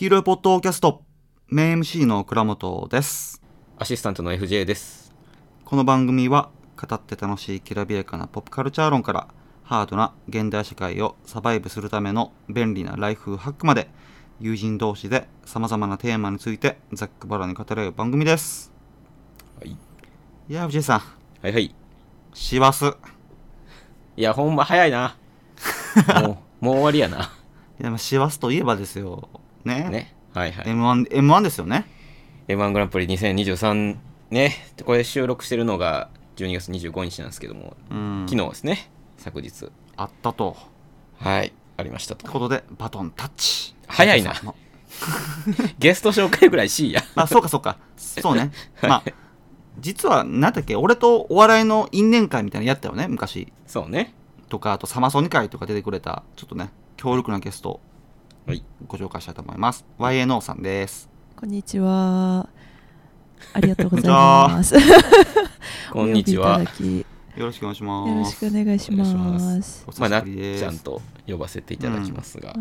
黄色いポッドキャストメイン MC の倉本です。アシスタントの FJ です。この番組は語って楽しいきらびやかなポップカルチャー論からハードな現代社会をサバイブするための便利なライフハックまで、友人同士で様々なテーマについてざっくばらに語り合う番組です。はい、いや FJ さん、はいはい、師走。いやほんま早いなもう終わりやな。いや、師走といえばですよね、はいはい、M1 ですよね。 M1 グランプリ2023ね、これ収録してるのが12月25日なんですけども、昨日ですね、昨日あったと。はい、ありましたということでバトンタッチ。早いなゲスト紹介ぐらいしいやあ、そうかそうか、そうね、はい、まあ実は何だっけ、俺とお笑いの因縁会みたいなのやったよね昔。そうね。とかあとサマソニ会とか出てくれたちょっとね強力なゲスト、はい、ご紹介したいと思います。 YNO さんです。こんにちは、ありがとうございますこんにちはよろしくお願いします。よろしくお願いします。まあなっちゃんと呼ばせていただきますが、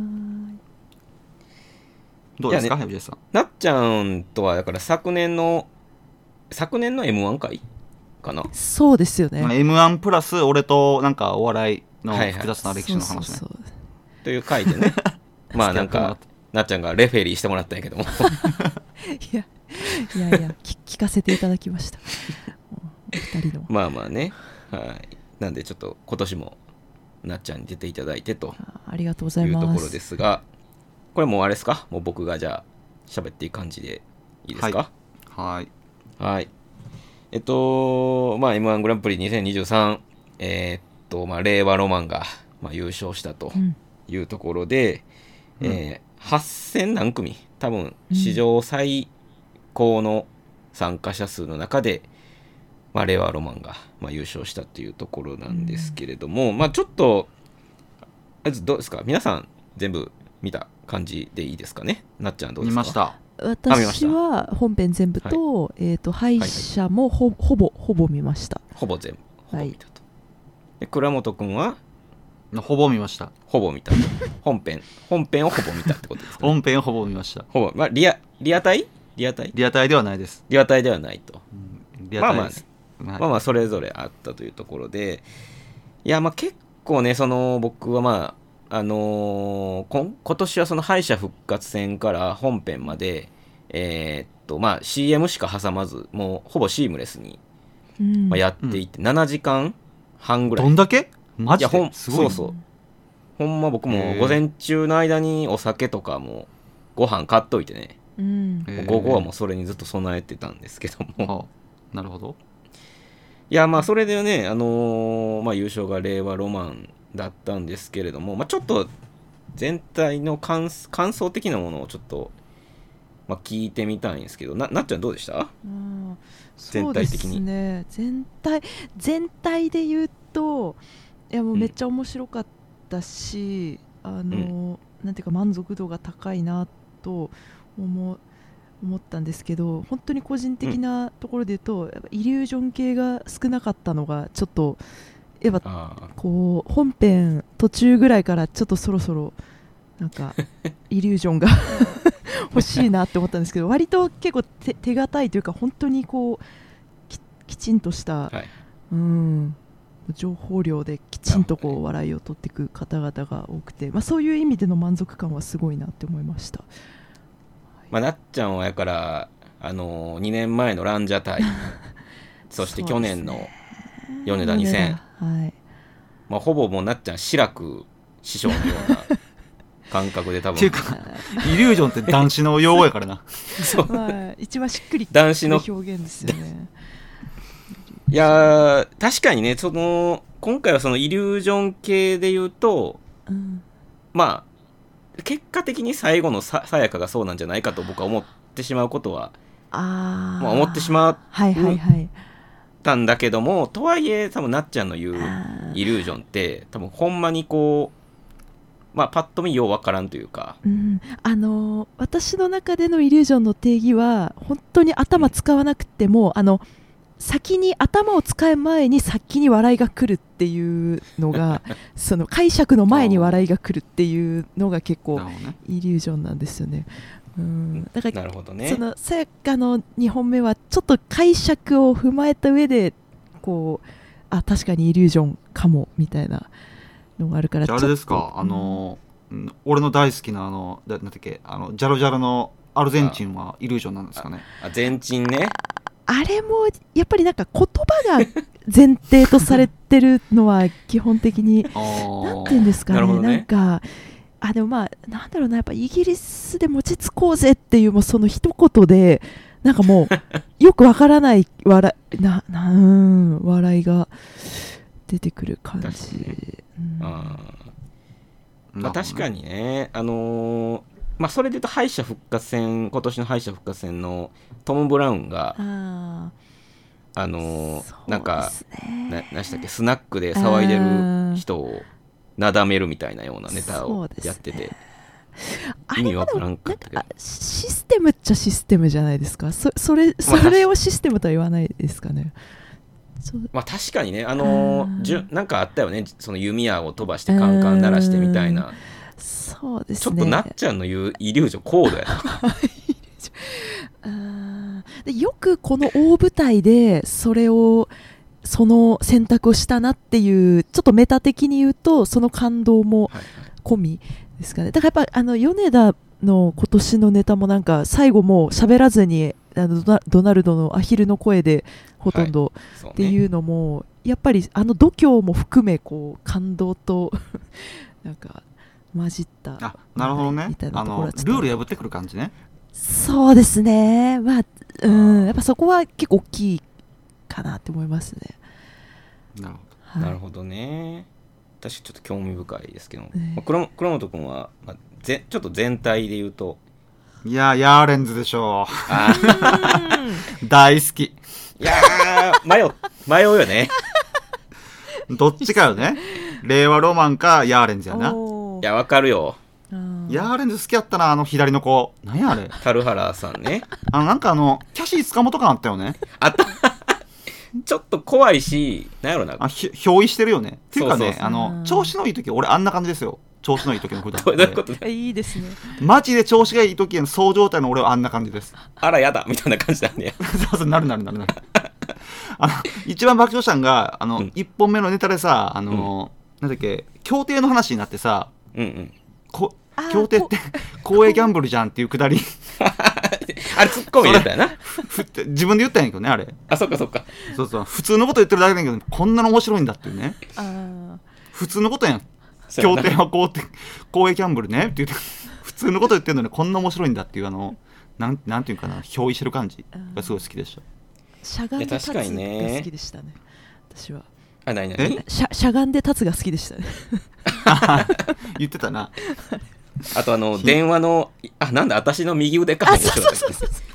どうですか、ね、ヘブジェさん。なっちゃんとはだから昨年の M1 回かな。そうですよね、まあ、M1 プラス俺となんかお笑いの複雑な歴史の話ね、そうという回でねまあなんかなっちゃんがレフェリーしてもらったんやけどもいや聞かせていただきましたお二人のまあね、はい、なんでちょっと今年もなっちゃんに出ていただいてというところですが、これもうあれですか、もう僕がじゃあ喋っていい感じでいいですか。はいはい、はい、まあ M1 グランプリ2023、まあ令和ロマンが、まあ、優勝したと、うんいうところで、8000何組、多分史上最高の参加者数の中で、まあ、令和ロマンが、まあ、優勝したというところなんですけれども、まあちょっとどうですか、皆さん全部見た感じでいいですかね。なっちゃんどうですか。見ました。私は本編全部と、はい、敗者もほぼ見ました。ほぼ全部ほぼ見たと、はい、で倉本くんはほぼ見ました。ほぼ見た本編をほぼ見たってことですか、ね、本編をほぼ見ました。ほぼ、まあ、リアタイではないです。リアタイではないと、リアタイです。まあそれぞれあったというところで、いやまあ結構ね、その僕はまあ今年はその敗者復活戦から本編までまあ CM しか挟まず、もうほぼシームレスに、まあ、やっていって、7時間半ぐらい。どんだけマジで。いやすごい、ね、そうそう、ほんま僕も午前中の間にお酒とかもご飯買っといてね、午後はもうそれにずっと備えてたんですけども、なるほど。いやまあそれでね、まあ、優勝が令和ロマンだったんですけれども、まあ、ちょっと全体の感想的なものをちょっと、まあ、聞いてみたいんですけど、 なっちゃんどうでした。全体的に。そうですね、全体で言うと、いやもうめっちゃ面白かったし、なんていうか満足度が高いなと思ったんですけど、本当に個人的なところで言うと、やっぱイリュージョン系が少なかったのがちょっとやっぱこう本編途中ぐらいからちょっとそろそろなんかイリュージョンが欲しいなって思ったんですけど、割と結構手堅いというか、本当にこう きちんとした、はい、情報量できちんとこう笑いを取っていく方々が多くて、まあ、そういう意味での満足感はすごいなって思いました。まあ、なっちゃんはやから、2年前のランジャタイそして去年の米田2000、はい、まあ、ほぼもうなっちゃん志らく師匠のような感覚で多分っていうかイリュージョンって男子の用語やからなそう、まあ、一番しっくり男子の表現ですよねいや確かにね、その今回はそのイリュージョン系で言うと、まあ結果的に最後のさやかがそうなんじゃないかと僕は思ってしまうことは、まあ、思ってしまった、はいはいはい、んだけども、とはいえ多分なっちゃんの言うイリュージョンって多分ほんまにこう、まあ、パッと見ようわからんというか、私の中でのイリュージョンの定義は本当に頭使わなくても、先に頭を使う前に先に笑いが来るっていうのがその解釈の前に笑いが来るっていうのが結構イリュージョンなんですよね。うん、だからなるほどね。そのさやかの2本目はちょっと解釈を踏まえた上でこうあ確かにイリュージョンかもみたいなのがあるから。じゃああれですか、俺の大好きななんだっけジャロジャロのアルゼンチンはイリュージョンなんですかね。アルゼンチンね。あれもやっぱりなんか言葉が前提とされてるのは基本的になんていうんですか ね、 なんかあでもまあなんだろうなやっぱイギリスで持ちつこうぜっていうもうその一言でなんかもうよくわからない 笑いが出てくる感じ。確かにねまあ、それで言うと敗者復活戦今年の敗者復活戦のトム・ブラウンがなんか何したっけスナックで騒いでる人をなだめるみたいなようなネタをやってて、ね、意味わからんかったけどシステムっちゃシステムじゃないですか。それをシステムとは言わないですかね。まあ、確かにねなんかあったよねその弓矢を飛ばしてカンカン鳴らしてみたいな。そうですね、ちょっとなっちゃんの言うイリュージョン高度やなでよくこの大舞台でその選択をしたなっていうちょっとメタ的に言うとその感動も込みですかね。だからやっぱ米田の今年のネタもなんか最後もう喋らずにドナルドのアヒルの声でほとんど、はいね、っていうのもやっぱり度胸も含めこう感動となんか混じったあなるほどね。ルール破ってくる感じね。そうですね、まあうん、やっぱそこは結構大きいかなって思いますね。なるほど、はい、なるほどね。私ちょっと興味深いですけど、まあ、倉本君は、まあ、ちょっと全体で言うといやヤーレンズでしょう大好き。いや迷うよねどっちかよね令和ロマンかヤーレンズやないやわかるよ。ヤーレンズ好きやったな左の子何やあれ樽原さんねなんかキャシー塚本感あったよねあったちょっと怖いし何やろな憑依してるよねっていうかねそうそうそう調子のいい時俺あんな感じですよ。調子のいい時の普段どういうことだいいですねマジで調子がいい時のそう状態の俺はあんな感じです。あらやだみたいな感じなんでそうそうなる一番爆笑したんが1本目のネタでさなんだっけ協定の話になってさうんうん、競艇って公営ギャンブルじゃんっていうくだりあれツッコミだったよな自分で言ったんやけどねあれあそっかそっかそうそう普通のこと言ってるだけだけどこんなの面白いんだってねあ普通のことやん競艇は公営ギャンブルねって言って普通のこと言ってるのにこんな面白いんだっていうなんていうかな憑依してる感じがすごい好きでした。しゃがんで立つが好きでしたね私は。あ何しゃがんで立つが好きでしたね言ってたなあと電話のなんだ私の右腕かそ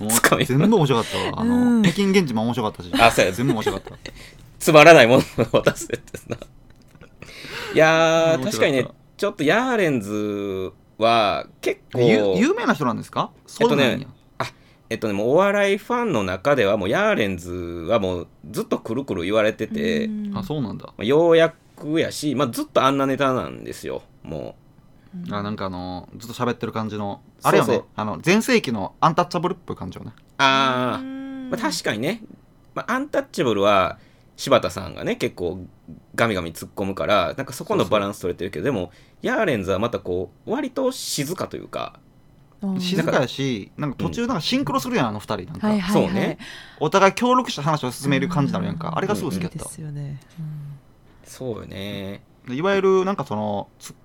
う全部面白かったわ北京現地も面白かったしそうや全部面白かったつまらないものを渡すってないや確かにねちょっとヤーレンズは結構有名な人なんですか。そうなんやもうお笑いファンの中ではもうヤーレンズはもうずっとくるくる言われててあそうなんだようやくやし、まあ、ずっとあんなネタなんですよもうなんかずっと喋ってる感じのあれよねそうそう全盛期のアンタッチャブルっぽい感じよね。あ、まあ確かにね、まあ、アンタッチャブルは柴田さんがね結構ガミガミ突っ込むからなんかそこのバランス取れてるけどそうそうでもヤーレンズはまたこう割と静かというか静かやしなんか途中なんかシンクロするやん、うん、あの二人なんか、はいはいはい、そうねお互い協力して話を進める感じなのやんか、うん、あれがすごい好きだった、うん、いいですよね、うん、そうよねいわゆるなんかそのツ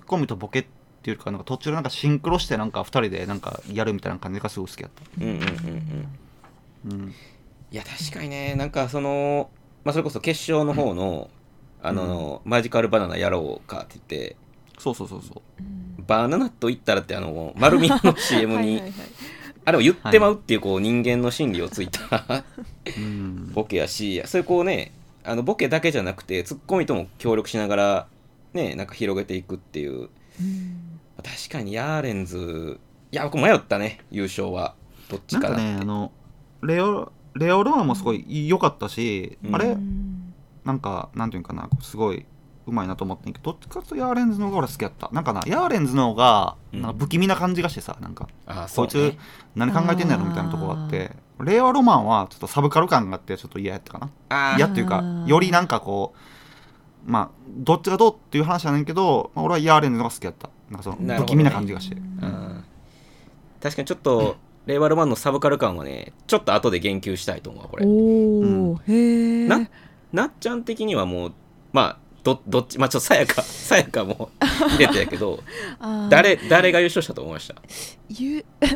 ッコミとボケっていうか、 なんか途中なんかシンクロしてなんか二人でなんかやるみたいな感じがすごい好きだった、うんうんうんうん、いや確かにねなんかその、まあ、それこそ決勝の方の、うん、うん、マジカルバナナやろうかって言ってそう、うん、バナナと言ったらって丸見えの CM にはい、あれを言ってまうっていうこう人間の心理をついたボケやしそういうこうねボケだけじゃなくてツッコミとも協力しながらねなんか広げていくっていう、うん、確かにヤーレンズいや僕迷ったね優勝はどっちかなってなんかね令和レオ・ロアもすごい良かったし、うん、あれなんかなんていうかな、すごい上手いなと思ってんけど、どっちかとヤーレンズの方が俺好きやった。なんかな、ヤーレンズの方がなんか不気味な感じがしてさ、なんか、あ、そうね、こいつ何考えてんのやろみたいなとこがあって、令和ロマンはちょっとサブカル感があってちょっと嫌やったかな。あ、嫌っていうか、よりなんかこう、まあどっちがどうっていう話やねんけど、まあ、俺はヤーレンズの方が好きやった。なんかその不気味な感じがして、ね、うん、確かにちょっと令和ロマンのサブカル感はね、ちょっと後で言及したいと思うこれ。おー、うん、へー。なっちゃん的にはもう、まあどっち、まあちょっとさやかも入れてやけど誰が優勝したと思いました？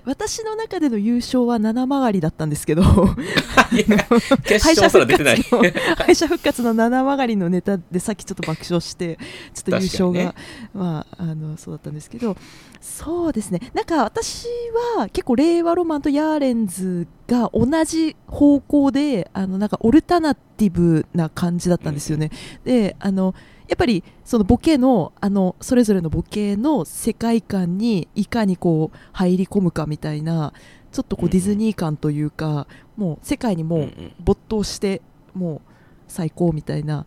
私の中での優勝は七曲りだったんですけど決勝すら出てない敗者復活の七曲りのネタでさっきちょっと爆笑してちょっと優勝が、ね、まあ、そうだったんですけど、そうですね、なんか私は結構令和ロマンとヤーレンズが同じ方向でなんかオルタナティブな感じだったんですよね、うん、でやっぱりそのボケのそれぞれのボケの世界観にいかにこう入り込むかみたいな、ちょっとこうディズニー感というか、うん、もう世界にもう没頭してもう最高みたいな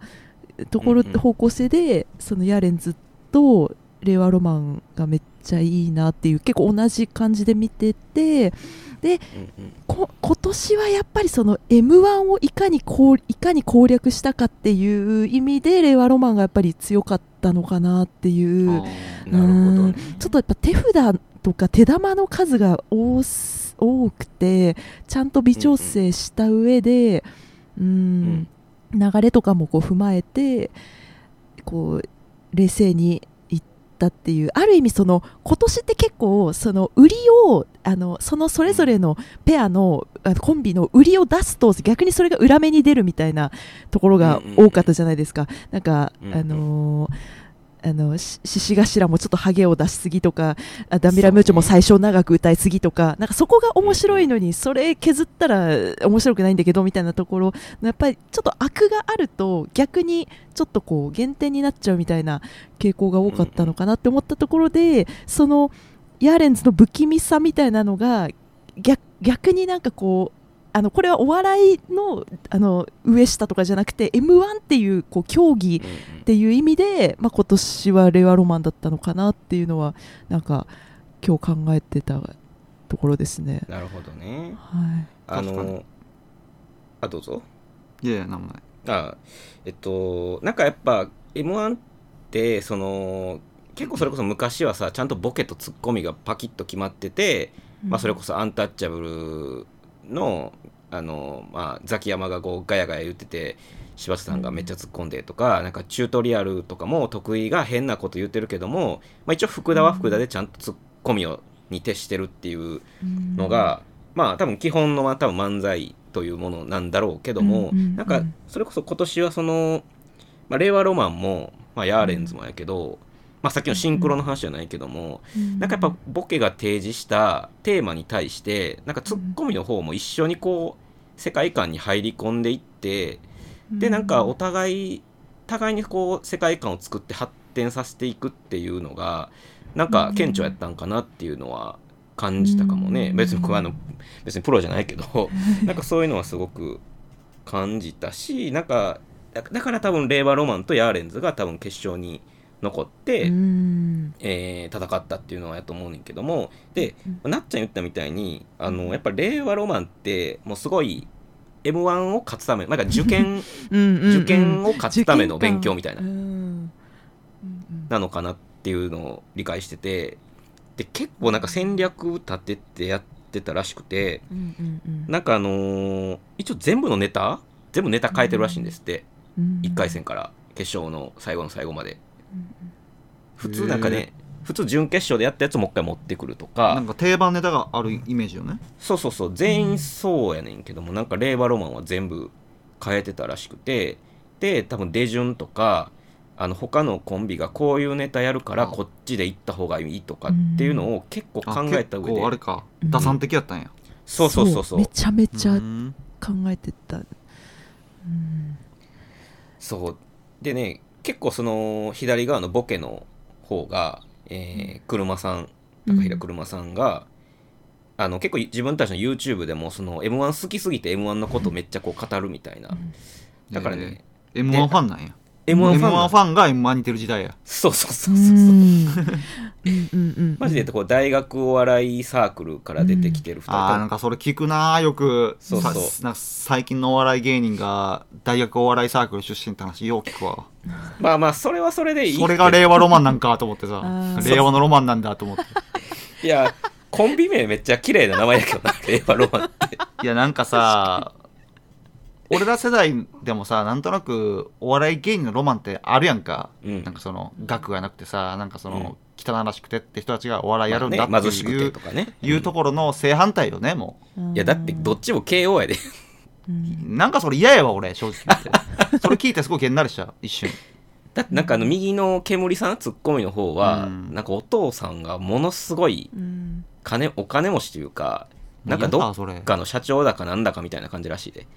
ところ、うん、方向性でそのヤーレンズと令和ロマンがめっちゃいいなっていう、結構同じ感じで見てて、で、今年はやっぱりその M1 をいかに攻略したかっていう意味で令和ロマンがやっぱり強かったのかなっていう。なるほど、ね、ちょっとやっぱ手札とか手玉の数が多くて、ちゃんと微調整した上で、流れとかもこう踏まえてこう冷静にだっていう、ある意味その今年って結構その売りをそれぞれのペアのコンビの売りを出すと逆にそれが裏目に出るみたいなところが多かったじゃないですか。なんか獅子頭もちょっとハゲを出しすぎとか、ダンビラムーチョも最初長く歌いすぎとか、なんかそこが面白いのにそれ削ったら面白くないんだけどみたいなところ、やっぱりちょっと悪があると逆にちょっとこう減点になっちゃうみたいな傾向が多かったのかなって思ったところで、そのヤーレンズの不気味さみたいなのが 逆になんかこう、これはお笑いの、上下とかじゃなくて M1 っていう、 こう競技っていう意味で、まあ、今年は令和ロマンだったのかなっていうのはなんか今日考えてたところですね。なるほどね、はい、あ、どうぞ。いやなんもない。あ、なんかやっぱ M1 ってその結構それこそ昔はさ、ちゃんとボケとツッコミがパキッと決まってて、うん、まあ、それこそアンタッチャブルのまあ、ザキヤマがこうガヤガヤ言ってて柴田さんがめっちゃ突っ込んでとか、なんかチュートリアルとかも徳井が変なこと言ってるけども、まあ、一応福田は福田でちゃんと突っ込みに徹してるっていうのが、まあ多分基本の多分漫才というものなんだろうけども、なんかそれこそ今年はその、まあ、令和ロマンも、まあ、ヤーレンズもやけど、まあ、さっきのシンクロの話じゃないけども、なんかやっぱボケが提示したテーマに対してなんかツッコミの方も一緒にこう世界観に入り込んでいって、でなんかお互いにこう世界観を作って発展させていくっていうのがなんか顕著やったんかなっていうのは感じたかもね。別に僕は別にプロじゃないけどなんかそういうのはすごく感じたし、なんかだから多分令和ロマンとヤーレンズが多分決勝に残って、戦ったっていうのはやと思うねんけども、で、なっちゃん言ったみたいにやっぱ令和ロマンってもうすごい M1 を勝つためなんか受験を勝つための勉強みたいな、なのかなっていうのを理解してて、で結構なんか戦略立ててやってたらしくて、なんか一応全部ネタ変えてるらしいんですって、1回戦から決勝の最後の最後まで。普通なんかね、普通準決勝でやったやつもう一回持ってくるとか、なんか定番ネタがあるイメージよね。そうそうそう、全員そうやねんけども、なんか令和ロマンは全部変えてたらしくて、で多分出順とか他のコンビがこういうネタやるからこっちで行った方がいいとかっていうのを結構考えた上で、結構あれか打算的やったんや、そうそうそうそう、めちゃめちゃ考えてた、そうでね、結構その左側のボケの方が車さん、高平車さんが、結構自分たちの YouTube でもその M1 好きすぎて M1 のことめっちゃこう語るみたいな、うん、だからね、M1 ファンなんや。M1 ファンが M1 に出る時代や。そうそうそうそうマジでこう大学お笑いサークルから出てきてる2人、ああなんかそれ聞くな、よく。そうそう、なんか最近のお笑い芸人が大学お笑いサークル出身って話よく聞くわまあまあそれはそれでいい。それが令和ロマンなんかと思ってさ令和のロマンなんだと思っていやコンビ名めっちゃ綺麗な名前やけどな令和ロマンっていやなんかさ俺ら世代でもさ、なんとなくお笑い芸人のロマンってあるやんか、うん、なんかその額がなくてさ、なんかその、うん、汚らしくてって人たちがお笑いやるんだっていう、まあね、貧しくてとかね、いうところの正反対よね、もう、うん、いやだってどっちも KO やで、うん、なんかそれ嫌やわ俺正直言ってそれ聞いてすごい気になるしちゃう一瞬だってなんか右の煙さんツッコミの方は、うん、なんかお父さんがものすごい金、うん、お金持ちというか、なんかどっかの社長だかなんだかみたいな感じらしいで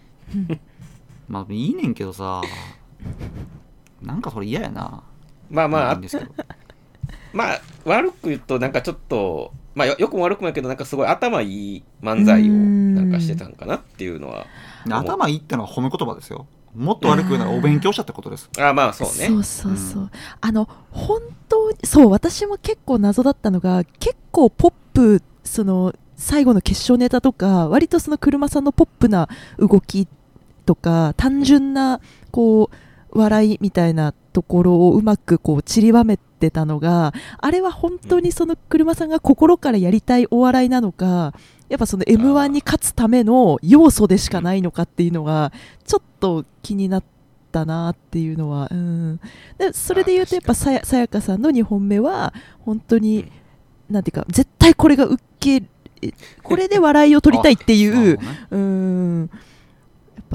まあいいねんけどさ、なんかそれ嫌やな。まあまあいいんですけどまあ悪く言うとなんかちょっとまあよくも悪くもやけど、なんかすごい頭いい漫才をなんかしてたんかなっていうのは。頭いいってのは褒め言葉ですよ。もっと悪く言うならお勉強したってことです。ああまあそうね、そうそうそう、うん、本当にそう。私も結構謎だったのが、結構ポップ、その最後の決勝ネタとか割とその車さんのポップな動きとか単純なこう笑いみたいなところをうまくこう散りばめてたのが、あれは本当にその車さんが心からやりたいお笑いなのか、やっぱその M1 に勝つための要素でしかないのかっていうのがちょっと気になったなっていうのは、うん、でそれで言うとやっぱさやかさんの2本目は本当に、なんていうか、絶対これがウケる、これで笑いを取りたいっていう、や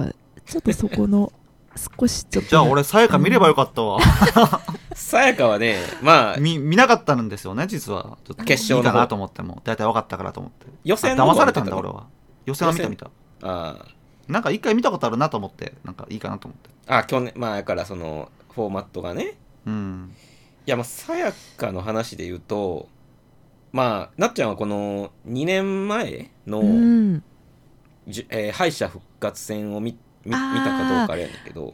っぱちょっとそこの少しちょっとじゃあ俺さやか見ればよかったわさやかはね、まあ 見なかったんですよね実は。ちょっと決勝だなと思っても大体分かったからと思って、予選の方は騙されたんだ俺は。予選は見た。ああなんか一回見たことあるなと思って、なんかいいかなと思って。ああ去年、まあだからそのフォーマットがね、うん、いやまあさやかの話で言うと、まあなっちゃんはこの2年前の、うん敗者復活戦を見たかどうかあれやんだけど、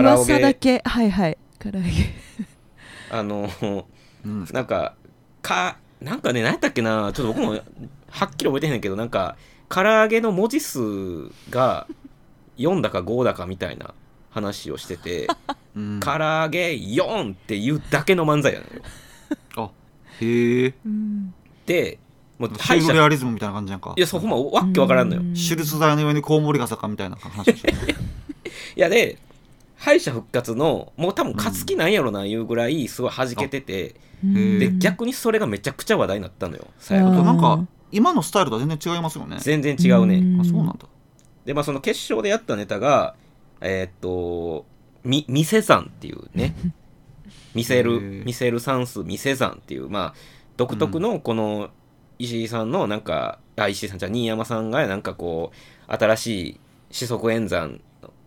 噂だけ、はいはい、唐揚げうん、なんかね、何やったっけな、ちょっと僕もはっきり覚えてへんけど、なんか唐揚げの文字数が4だか5だかみたいな話をしてて、うん、唐揚げ4っていうだけの漫才やのよあへえ、うん、でもうシュールレアリズムみたいな感じなんか。いやそう、ほんまわっけわからんのよ。手術台の上にコウモリが坂みたいな話でしょいやで敗者復活のもう多分勝つ気なんやろないうぐらいすごい弾けてて、で逆にそれがめちゃくちゃ話題になったのよ。最後なんか今のスタイルとは全然違いますよね。全然違うね。あそうなんだ。でまあその決勝でやったネタが店さんっていうね見せる算数店さんっていう、まあ独特のこの石井さんのなんか、あ石井さんじゃ新山さんがなんかこう新しい四則演算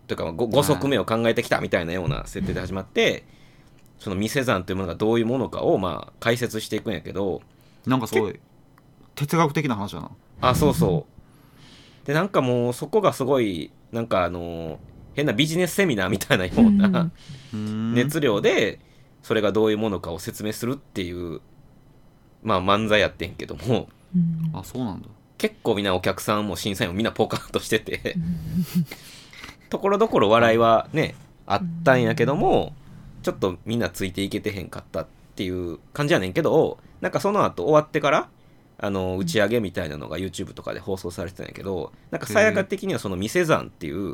というか 5則目を考えてきたみたいなような設定で始まって、その店算というものがどういうものかをまあ解説していくんやけど、なんかすごい哲学的な話だなあ。そうそうでなんかもうそこがすごいなんか変なビジネスセミナーみたいなような熱量でそれがどういうものかを説明するっていうまあ漫才やってんけども、うん、あそうなんだ。結構みんなお客さんも審査員もみんなポカンとしててところどころ笑いはねあったんやけども、ちょっとみんなついていけてへんかったっていう感じやねんけど、なんかその後終わってから打ち上げみたいなのが YouTube とかで放送されてたんやけど、なんかさやか的にはその店算っていう、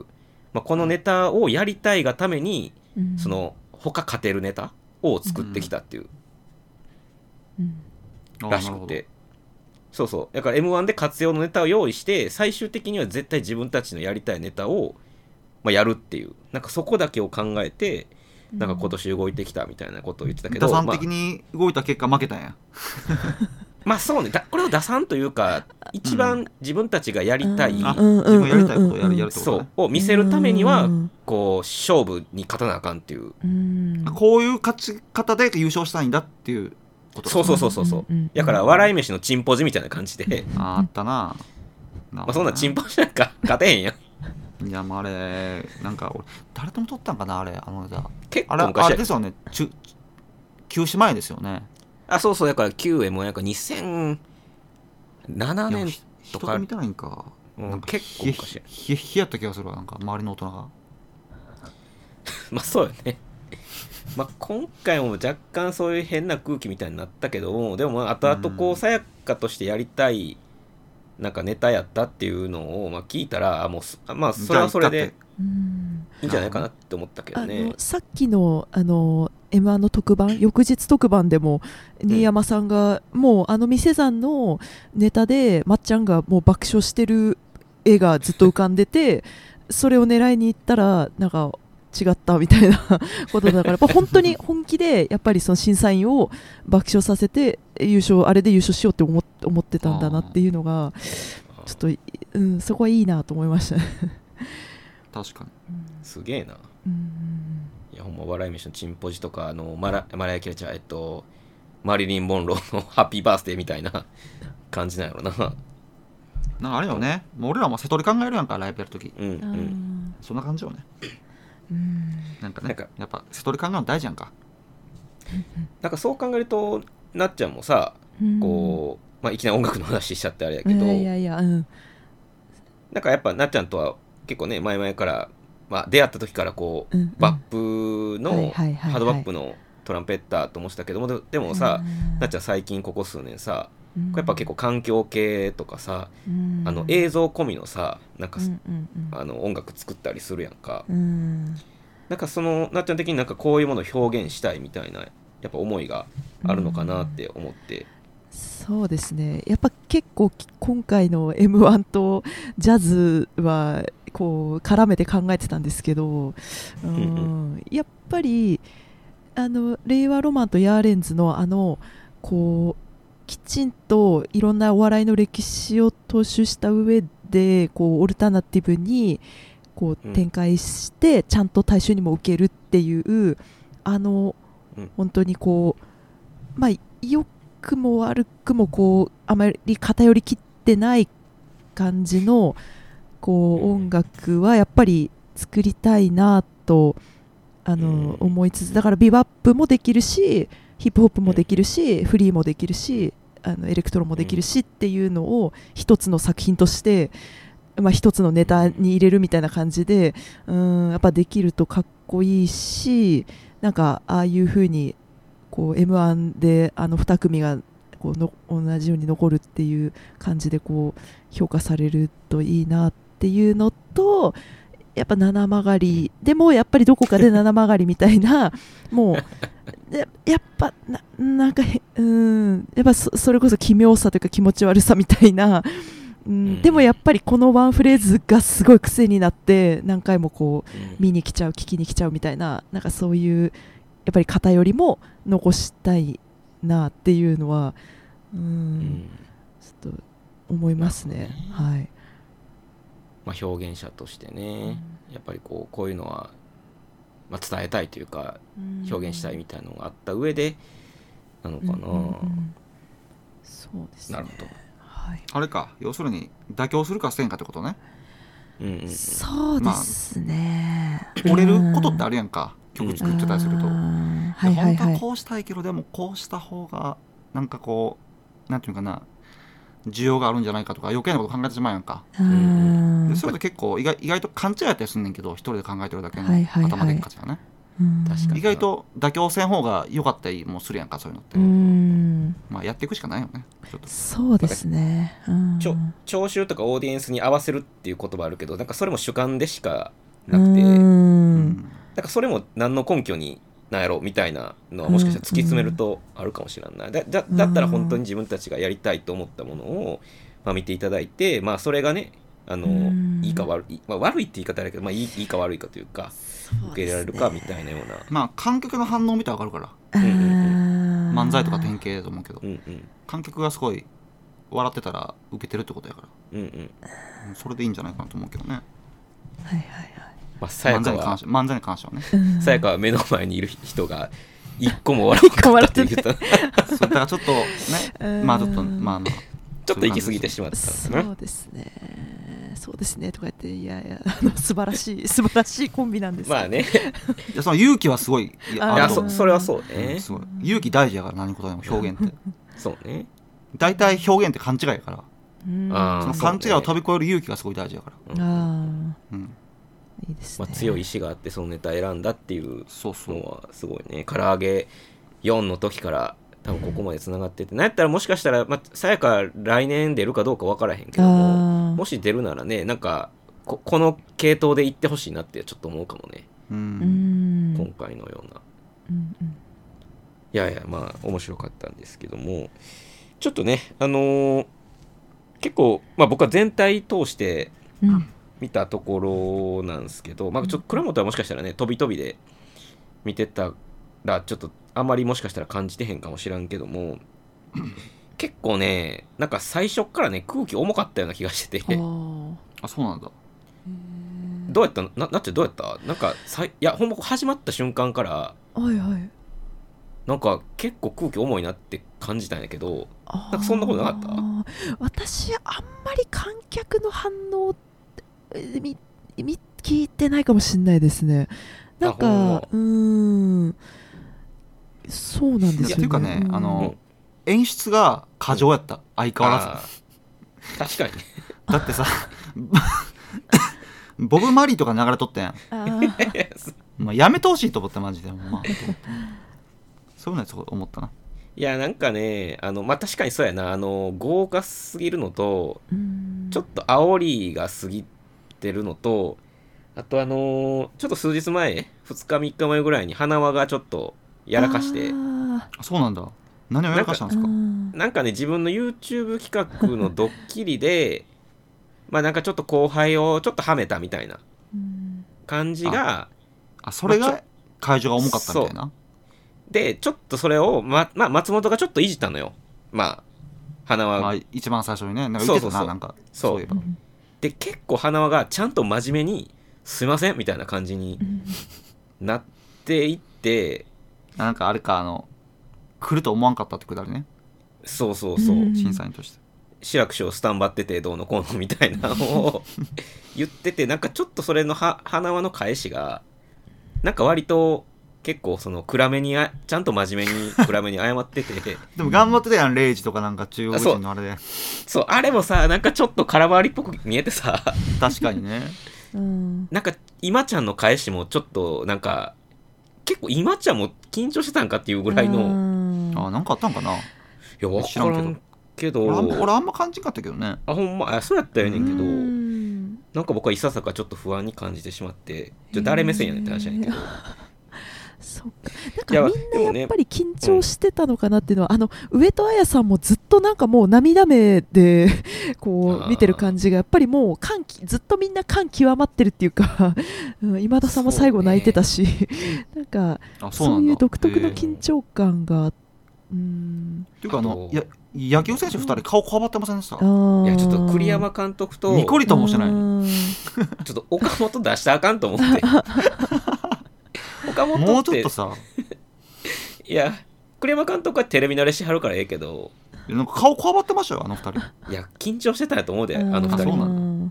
まあ、このネタをやりたいがために、うん、その他勝てるネタを作ってきたっていう、うんうんらしくて、そうそうだから M1 で活用のネタを用意して、最終的には絶対自分たちのやりたいネタを、まあ、やるっていう、なんかそこだけを考えてなんか今年動いてきたみたいなことを言ってたけど、打算的に動いた結果負けたんやまあそうね、これを打算というか一番自分たちがやりたい、うん、自分やりたいことをやるってこと、ね、そうを見せるためにはこう勝負に勝たなあかんっていう、こういう勝ち方で優勝したいんだっていうことだ、ね、そう、うんうん、だから笑い飯のチンポジみたいな感じで、うん、あったな、まあ、そんなチンポジなんか勝てへんやんいやまああれなんか俺誰とも撮ったんかなあれ、あのだ結構昔あれですよね、休止前ですよね。あそうそう、だから9もなんか2007年とか人が見てないんか、うん、なんか結構昔ひやった気がするわ、なんか周りの大人がまあそうよねまあ今回も若干そういう変な空気みたいになったけども、でもまあ後々こうさやかとしてやりたいなんかネタやったっていうのをまあ聞いたら、もうまあそれはそれでいいんじゃないかなって思ったけどね。あのさっきのM1 の特番、翌日特番でも新山さんがもうあの店さんのネタでまっちゃんがもう爆笑してる絵がずっと浮かんでてそれを狙いに行ったらなんか違ったみたいなことだから、やっぱ本当に本気でやっぱりその審査員を爆笑させて優勝、あれで優勝しようって思ってたんだなっていうのがちょっと、うん、そこはいいなと思いました確かに、うん、すげえな、うん、いやほんま笑い飯のチンポジとか、あのマラヤキラちゃん、マリリン・モンローのハッピーバースデーみたいな感じなんやろな。なんかあれよね、もう俺らも瀬戸り考えるやんか、ライブやるとき、うんうん、そんな感じよね。なんかね、なんかやっぱセトリ考えるの大事やんか。なんかそう考えるとなっちゃんもさ、こう、まあ、いきなり音楽の話しちゃってあれやけど、いや、うん、なんかやっぱなっちゃんとは結構ね前々から、まあ、出会った時からこう、うんうん、バップのハードバップのトランペッターと思ってたけども、でもさ、なっちゃん最近ここ数年さ、やっぱ結構環境系とかさ、うん、あの映像込みのさなんか、うんうんうん、あの音楽作ったりするやんか、うん、なんかそのなっちゃん的になんかこういうものを表現したいみたいなやっぱ思いがあるのかなって思って、うん、そうですね。やっぱ結構今回の M1 とジャズはこう絡めて考えてたんですけど、うんうん、やっぱりあの令和ロマンとヤーレンズのあのこうきちんといろんなお笑いの歴史を踏襲した上でこうオルタナティブにこう展開してちゃんと大衆にも受けるっていうあの本当にこうまあ良くも悪くもこうあまり偏りきってない感じのこう音楽はやっぱり作りたいなと思いつつ、だからビバップもできるしヒップホップもできるし、フリーもできるし、あのエレクトロもできるしっていうのを一つの作品として、まあ、一つのネタに入れるみたいな感じで、やっぱできるとかっこいいし、なんかああいう風にこう M1 であの2組がこうの同じように残るっていう感じでこう評価されるといいなっていうのと、やっぱ七曲りでもやっぱりどこかで七曲りみたいなもうやっぱなんかやっぱ それこそ奇妙さというか気持ち悪さみたいな、うん、でもやっぱりこのワンフレーズがすごい癖になって何回もこう見に来ちゃう聞きに来ちゃうみたいな、なんかそういうやっぱり偏りも残したいなっていうのはちょっと思いますね、はい。まあ、表現者としてね、やっぱりこういうのは、まあ、伝えたいというか表現したいみたいなのがあった上でなのかな、うんうんうん、そうですね。なるほど、はい、あれか、要するに妥協するかせんかってことね、うんうん、そうですね、まあ、折れることってあるやんか、曲作ってたりすると、うん、本当はこうしたいけど、でもこうした方がなんかこうなんていうかな需要があるんじゃないかとか余計なこと考えてしまうやんか、うん、でそれで結構意外と勘違いやったりすんねんけど、一人で考えてるだけの、はいはいはい、頭でっかちがね、確かに意外と妥協せん方が良かったりもするやんか、そういうのって、うん、まあやっていくしかないよね。ちょっとそうですね、うん、聴衆とかオーディエンスに合わせるっていう言葉あるけど、なんかそれも主観でしかなくて、うん、なんかそれも何の根拠になんやろみたいなのはもしかしたら突き詰めるとあるかもしれない、うん、だったら本当に自分たちがやりたいと思ったものを、まあ、見ていただいて、まあ、それがねいいか悪い、まあ、悪いって言い方だけど、まあ、いいか悪いかというか受け入れられるかみたいなような、まあ観客の反応見たら分かるから、うんうんうん、漫才とか典型だと思うけど、うんうん、観客がすごい笑ってたら受けてるってことやから、うんうん、それでいいんじゃないかなと思うけどね、はいはいはい。まあ、漫才に関してはね、さやかは目の前にいる人が1個も笑って言ってたそうだからちょっとねまあちょっとまあまあちょっと行き過ぎてしまったからね。そうですね。そうですねとか言っていやいや素晴らしいコンビなんですけど。まあね。いやその勇気はすごい。それはそうね。すごい勇気大事やから何事でも表現って。そうね。大体表現って勘違いやから。その勘違いを飛び越える勇気がすごい大事やから。うん。いいですね。まあ強い意志があってそのネタ選んだっていうのはすごいね。唐揚げ4の時から。多分ここまで繋がってて、なんやったらもしかしたらさやか来年出るかどうか分からへんけども、もし出るならね、なんか この系統で行ってほしいなってちょっと思うかもね。うん今回のような、うんうん、いやいやまあ面白かったんですけども、ちょっとね結構、まあ、僕は全体通して見たところなんですけど、まあ、ちょっと倉本はもしかしたらね飛び飛びで見てたらちょっとあんまりもしかしたら感じてへんかもしらんけども、結構ねなんか最初からね空気重かったような気がしてて、あそうなんだ、どうやったなっちゃんどうやったなんかいやほんま始まった瞬間から、はいはい、なんか結構空気重いなって感じたんやけど、なんかそんなことなかった？私あんまり観客の反応聞いてないかもしれないですね。なんかそうなんですよね。いやというかね、演出が過剰やった、相変わらず。確かにだってさボブ・マリーとか流れとったやん。まあ、やめてほしいと思ってマジで、まあ、そういうのやつ思ったな。いやなんかねまあ、確かにそうやな、豪華すぎるのとちょっと煽りが過ぎてるのと、あとちょっと数日前2日3日前ぐらいに花輪がちょっとやらかして。そうなんだ。何をやらかしたんですか？なんかね自分の YouTube 企画のドッキリでまあなんかちょっと後輩をちょっとはめたみたいな感じが、それが会場が重かったみたいな。でちょっとそれをまあ、松本がちょっといじったのよ。まあ花輪、まあ、一番最初にねなんか言ってたな。なんかそういえばで結構花輪がちゃんと真面目にすいませんみたいな感じになっていってなんかあれか来ると思わんかったってくだりね。そうそうそう、審査員として志らく師匠スタンバっててどうのこうのみたいなのを言ってて、なんかちょっとそれの花輪の返しがなんか割と結構その暗めにちゃんと真面目に暗めに謝っててでも頑張ってたやん、0時とかなんか中央人のあれでそうあれもさなんかちょっと空回りっぽく見えてさ確かにねなんか今ちゃんの返しもちょっとなんか結構今ちゃんも緊張してたんかっていうぐらいの、なんかあったんかな。いや分からんけど俺あんま感じんかったけどね。あほんまそうやったよねんけど、なんか僕はいささかちょっと不安に感じてしまって、じゃ誰目線やねんって話やねんけど、そっか。なんかみんなやっぱり緊張してたのかなっていうのは、上戸彩さんもずっとなんかもう涙目でこう見てる感じがやっぱりもうずっとみんな感極まってるっていうか今田さんも最後泣いてたし、ね、なんかそういう独特の緊張感がっていうか野球選手2人顔こわばってませんでした？いやちょっと栗山監督とニコリともしてないちょっと岡本出したらあかんと思ってもうちょっとさいや栗山監督はテレビ慣れしはるからええけど、なんか顔こわばってましたよあの2人。いや緊張してたんやと思うで、あの2人。そうなんだ、うん、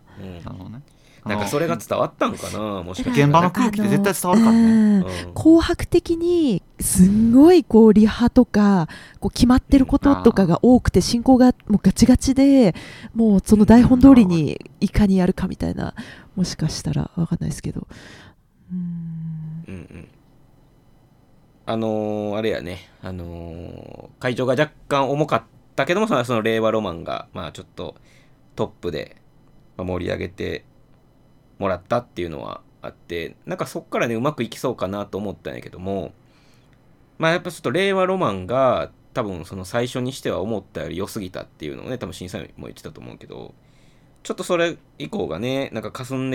ね、なんかそれが伝わったのかな、もしかして現場の空気って絶対伝わるからね、紅白的にすんごいこうリハとかこう決まってることとかが多くて進行がもうガチガチでもうその台本通りにいかにやるかみたいな、もしかしたら分かんないですけど、うんうん、あれやね、会場が若干重かったけども、その令和ロマンが、まあ、ちょっとトップで盛り上げてもらったっていうのはあって、なんかそっからねうまくいきそうかなと思ったんやけども、まあやっぱちょっと令和ロマンが多分その最初にしては思ったより良すぎたっていうのをね多分審査員も言ってたと思うけど、ちょっとそれ以降がねなんか霞むっ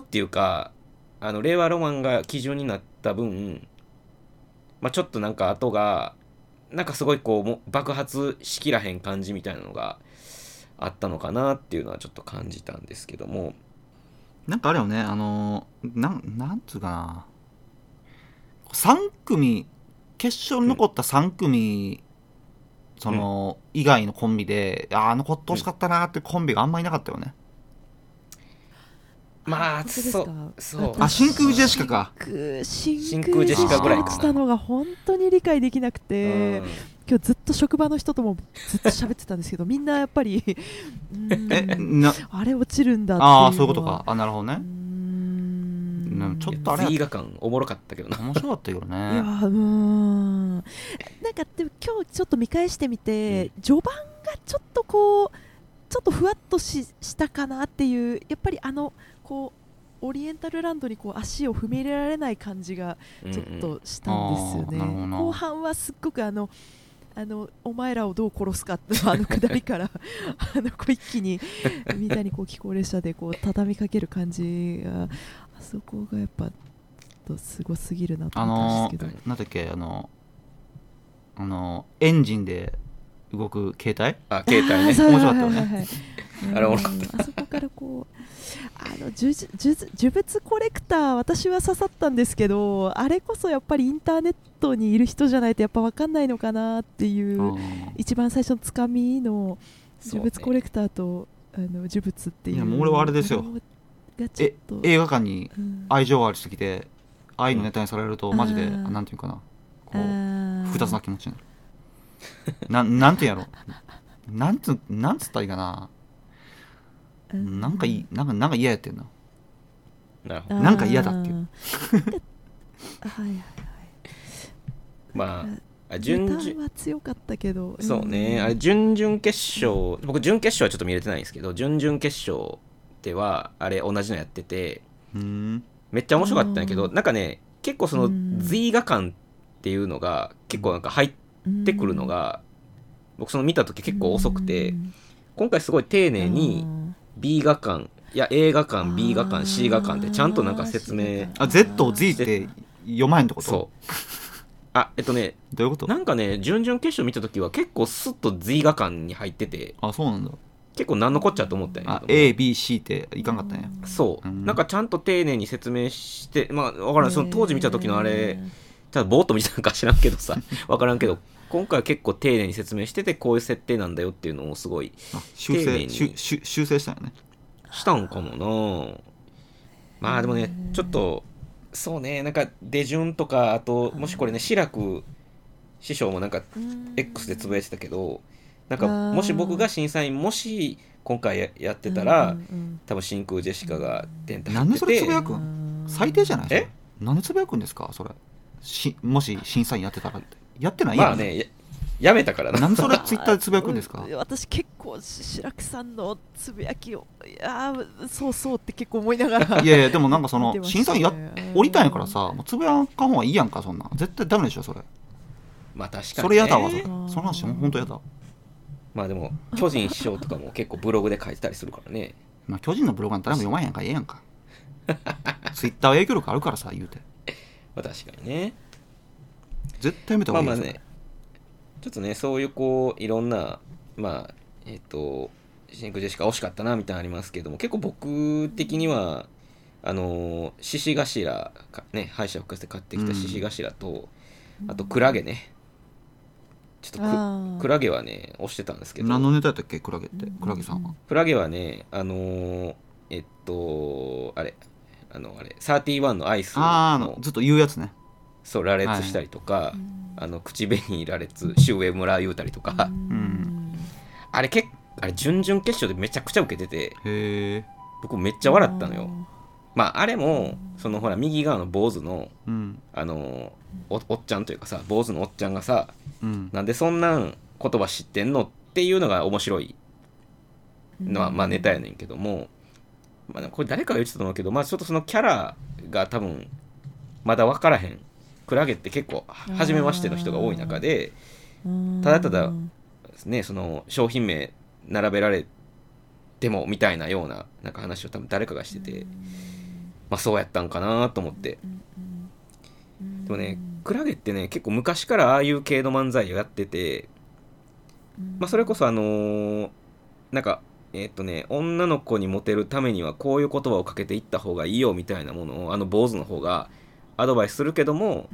ていうか、令和ロマンが基準になった分、まあ、ちょっとなんか後がなんかすごいこう爆発しきらへん感じみたいなのがあったのかなっていうのはちょっと感じたんですけども、なんかあれよね、なんつうかな、3組決勝に残った3組、うん、その以外のコンビで、うん、あ、残ってほしかったなってコンビがあんまいなかったよね。まあ、そう。あ、真空ジェシカか。真空ジェシカぐらいかな。落ちたのが本当に理解できなくて、今日ずっと職場の人ともずっと喋ってたんですけど、みんなやっぱりあれ落ちるんだっていうのは。ああ、そういうことか。あ、なるほどね。ちょっとあれ映画館おもろかったけどな。面白かったけどね。いや、なんかでも今日ちょっと見返してみて、序盤がちょっとこうちょっとふわっとしたかなっていう、やっぱりこうオリエンタルランドにこう足を踏み入れられない感じがちょっとしたんですよね、うんうん、後半はすっごくお前らをどう殺すかっていう下りからこう一気にみんなにこう気候列車でこう畳みかける感じが、あそこがやっぱすごすぎるなと思ったんですけど、なんだっけ、エンジンで動く携帯？あ、携帯ね。面白かったよね。あれ面白かった。あそこからこう呪物コレクター、私は刺さったんですけど、あれこそやっぱりインターネットにいる人じゃないとやっぱ分かんないのかなっていう、一番最初のつかみの呪物コレクターと、ね、呪物っていう。いや、もう俺はあれですよ、映画館に愛情がありすぎて、うん、愛のネタにされるとマジでなんていうかな、こう複雑な気持ちになる。なんてやろ、なんつったらいいかな、なんか嫌やってんな、なんか嫌だっていう。はいはいはい。まあネタは強かったけど、そうね、あれ準々決勝、僕準決勝はちょっと見れてないんですけど、準々決勝ではあれ同じのやってて、めっちゃ面白かったんだけど、なんかね、結構その随画感っていうのが結構なんか入ってくるのが、僕その見た時結構遅くて、今回すごい丁寧にB 画館、いや A 画館、B 画館、C 画館ってちゃんとなんか説明、あ、 Z を Z って読まへんってこと？そう。あ、どういうこと？なんかね、準々決勝見たときは結構スッと Z 画館に入ってて、あ、そうなんだ。結構何のこっちゃと思ったんやけど、あ、A、B、C っていかんかったんや。そう。なんかちゃんと丁寧に説明して、まあわからん、その当時見た時のあれ、ただぼーっと見たのか知らんけどさ、わからんけど。今回は結構丁寧に説明してて、こういう設定なんだよっていうのをすごい丁寧に修正したよね。したんかもな。まあでもね、ちょっとそうね、なんか出順とか、あともしこれね、志らく師匠もなんか X でつぶやいてたけど、なんかもし僕が審査員もし今回やってたら、多分真空ジェシカが点々入ってて。なんでそれつぶやくん？最低じゃない？え？なんでつぶやくんですかそれ。もし審査員やってたらって。やってない、まあね、やめたからな。なんでそれツイッターでつぶやくんですか？私結構白くさんのつぶやきを、いやそうそうって結構思いながらいやいや、でもなんかその審査員降りたんやからさ、もうつぶやかんほうがいいやんか、そんな絶対ダメでしょそれ。まあ確かにね、それやだわ、それ、その話本当やだ。まあでも巨人師匠とかも結構ブログで書いてたりするからね。まあ巨人のブログなんて誰も読まんやんか、ええやんかツイッターは影響力あるからさ、言うて。まあ確かにね、絶対見た方がいいですね。まあまあね、ちょっとね、そういうこういろんな、まあ真空ジェシカ惜しかったなみたいなのありますけども、結構僕的には獅子頭かね、敗者復活で買ってきた獅子頭と、あとクラゲね、ちょっとクラゲはね押してたんですけど。何のネタやったっけクラゲって？クラゲさんは、クラゲはね、あれ31のアイスのずっと言うやつね。そう羅列したりとか、はい、口紅羅列、シュウエムラ言うたりとか、うん、あれ準々決勝でめちゃくちゃ受けてて、へ、僕めっちゃ笑ったのよ。まああれもそのほら右側の坊主の、うん、おっちゃんというかさ、坊主のおっちゃんがさ、うん、なんでそんなん言葉知ってんのっていうのが面白いのは、まあネタやねんけども、まあこれ誰かが言ってたと思うけど、まあちょっとそのキャラが多分まだ分からへん。クラゲって結構初めましての人が多い中で、ただただね、その商品名並べられてもみたいなような、なんか話を多分誰かがしてて、まあそうやったんかなと思って。でもね、クラゲってね結構昔からああいう系の漫才をやってて、まあそれこそなんか女の子にモテるためにはこういう言葉をかけていった方がいいよみたいなものを、坊主の方がアドバイスするけども、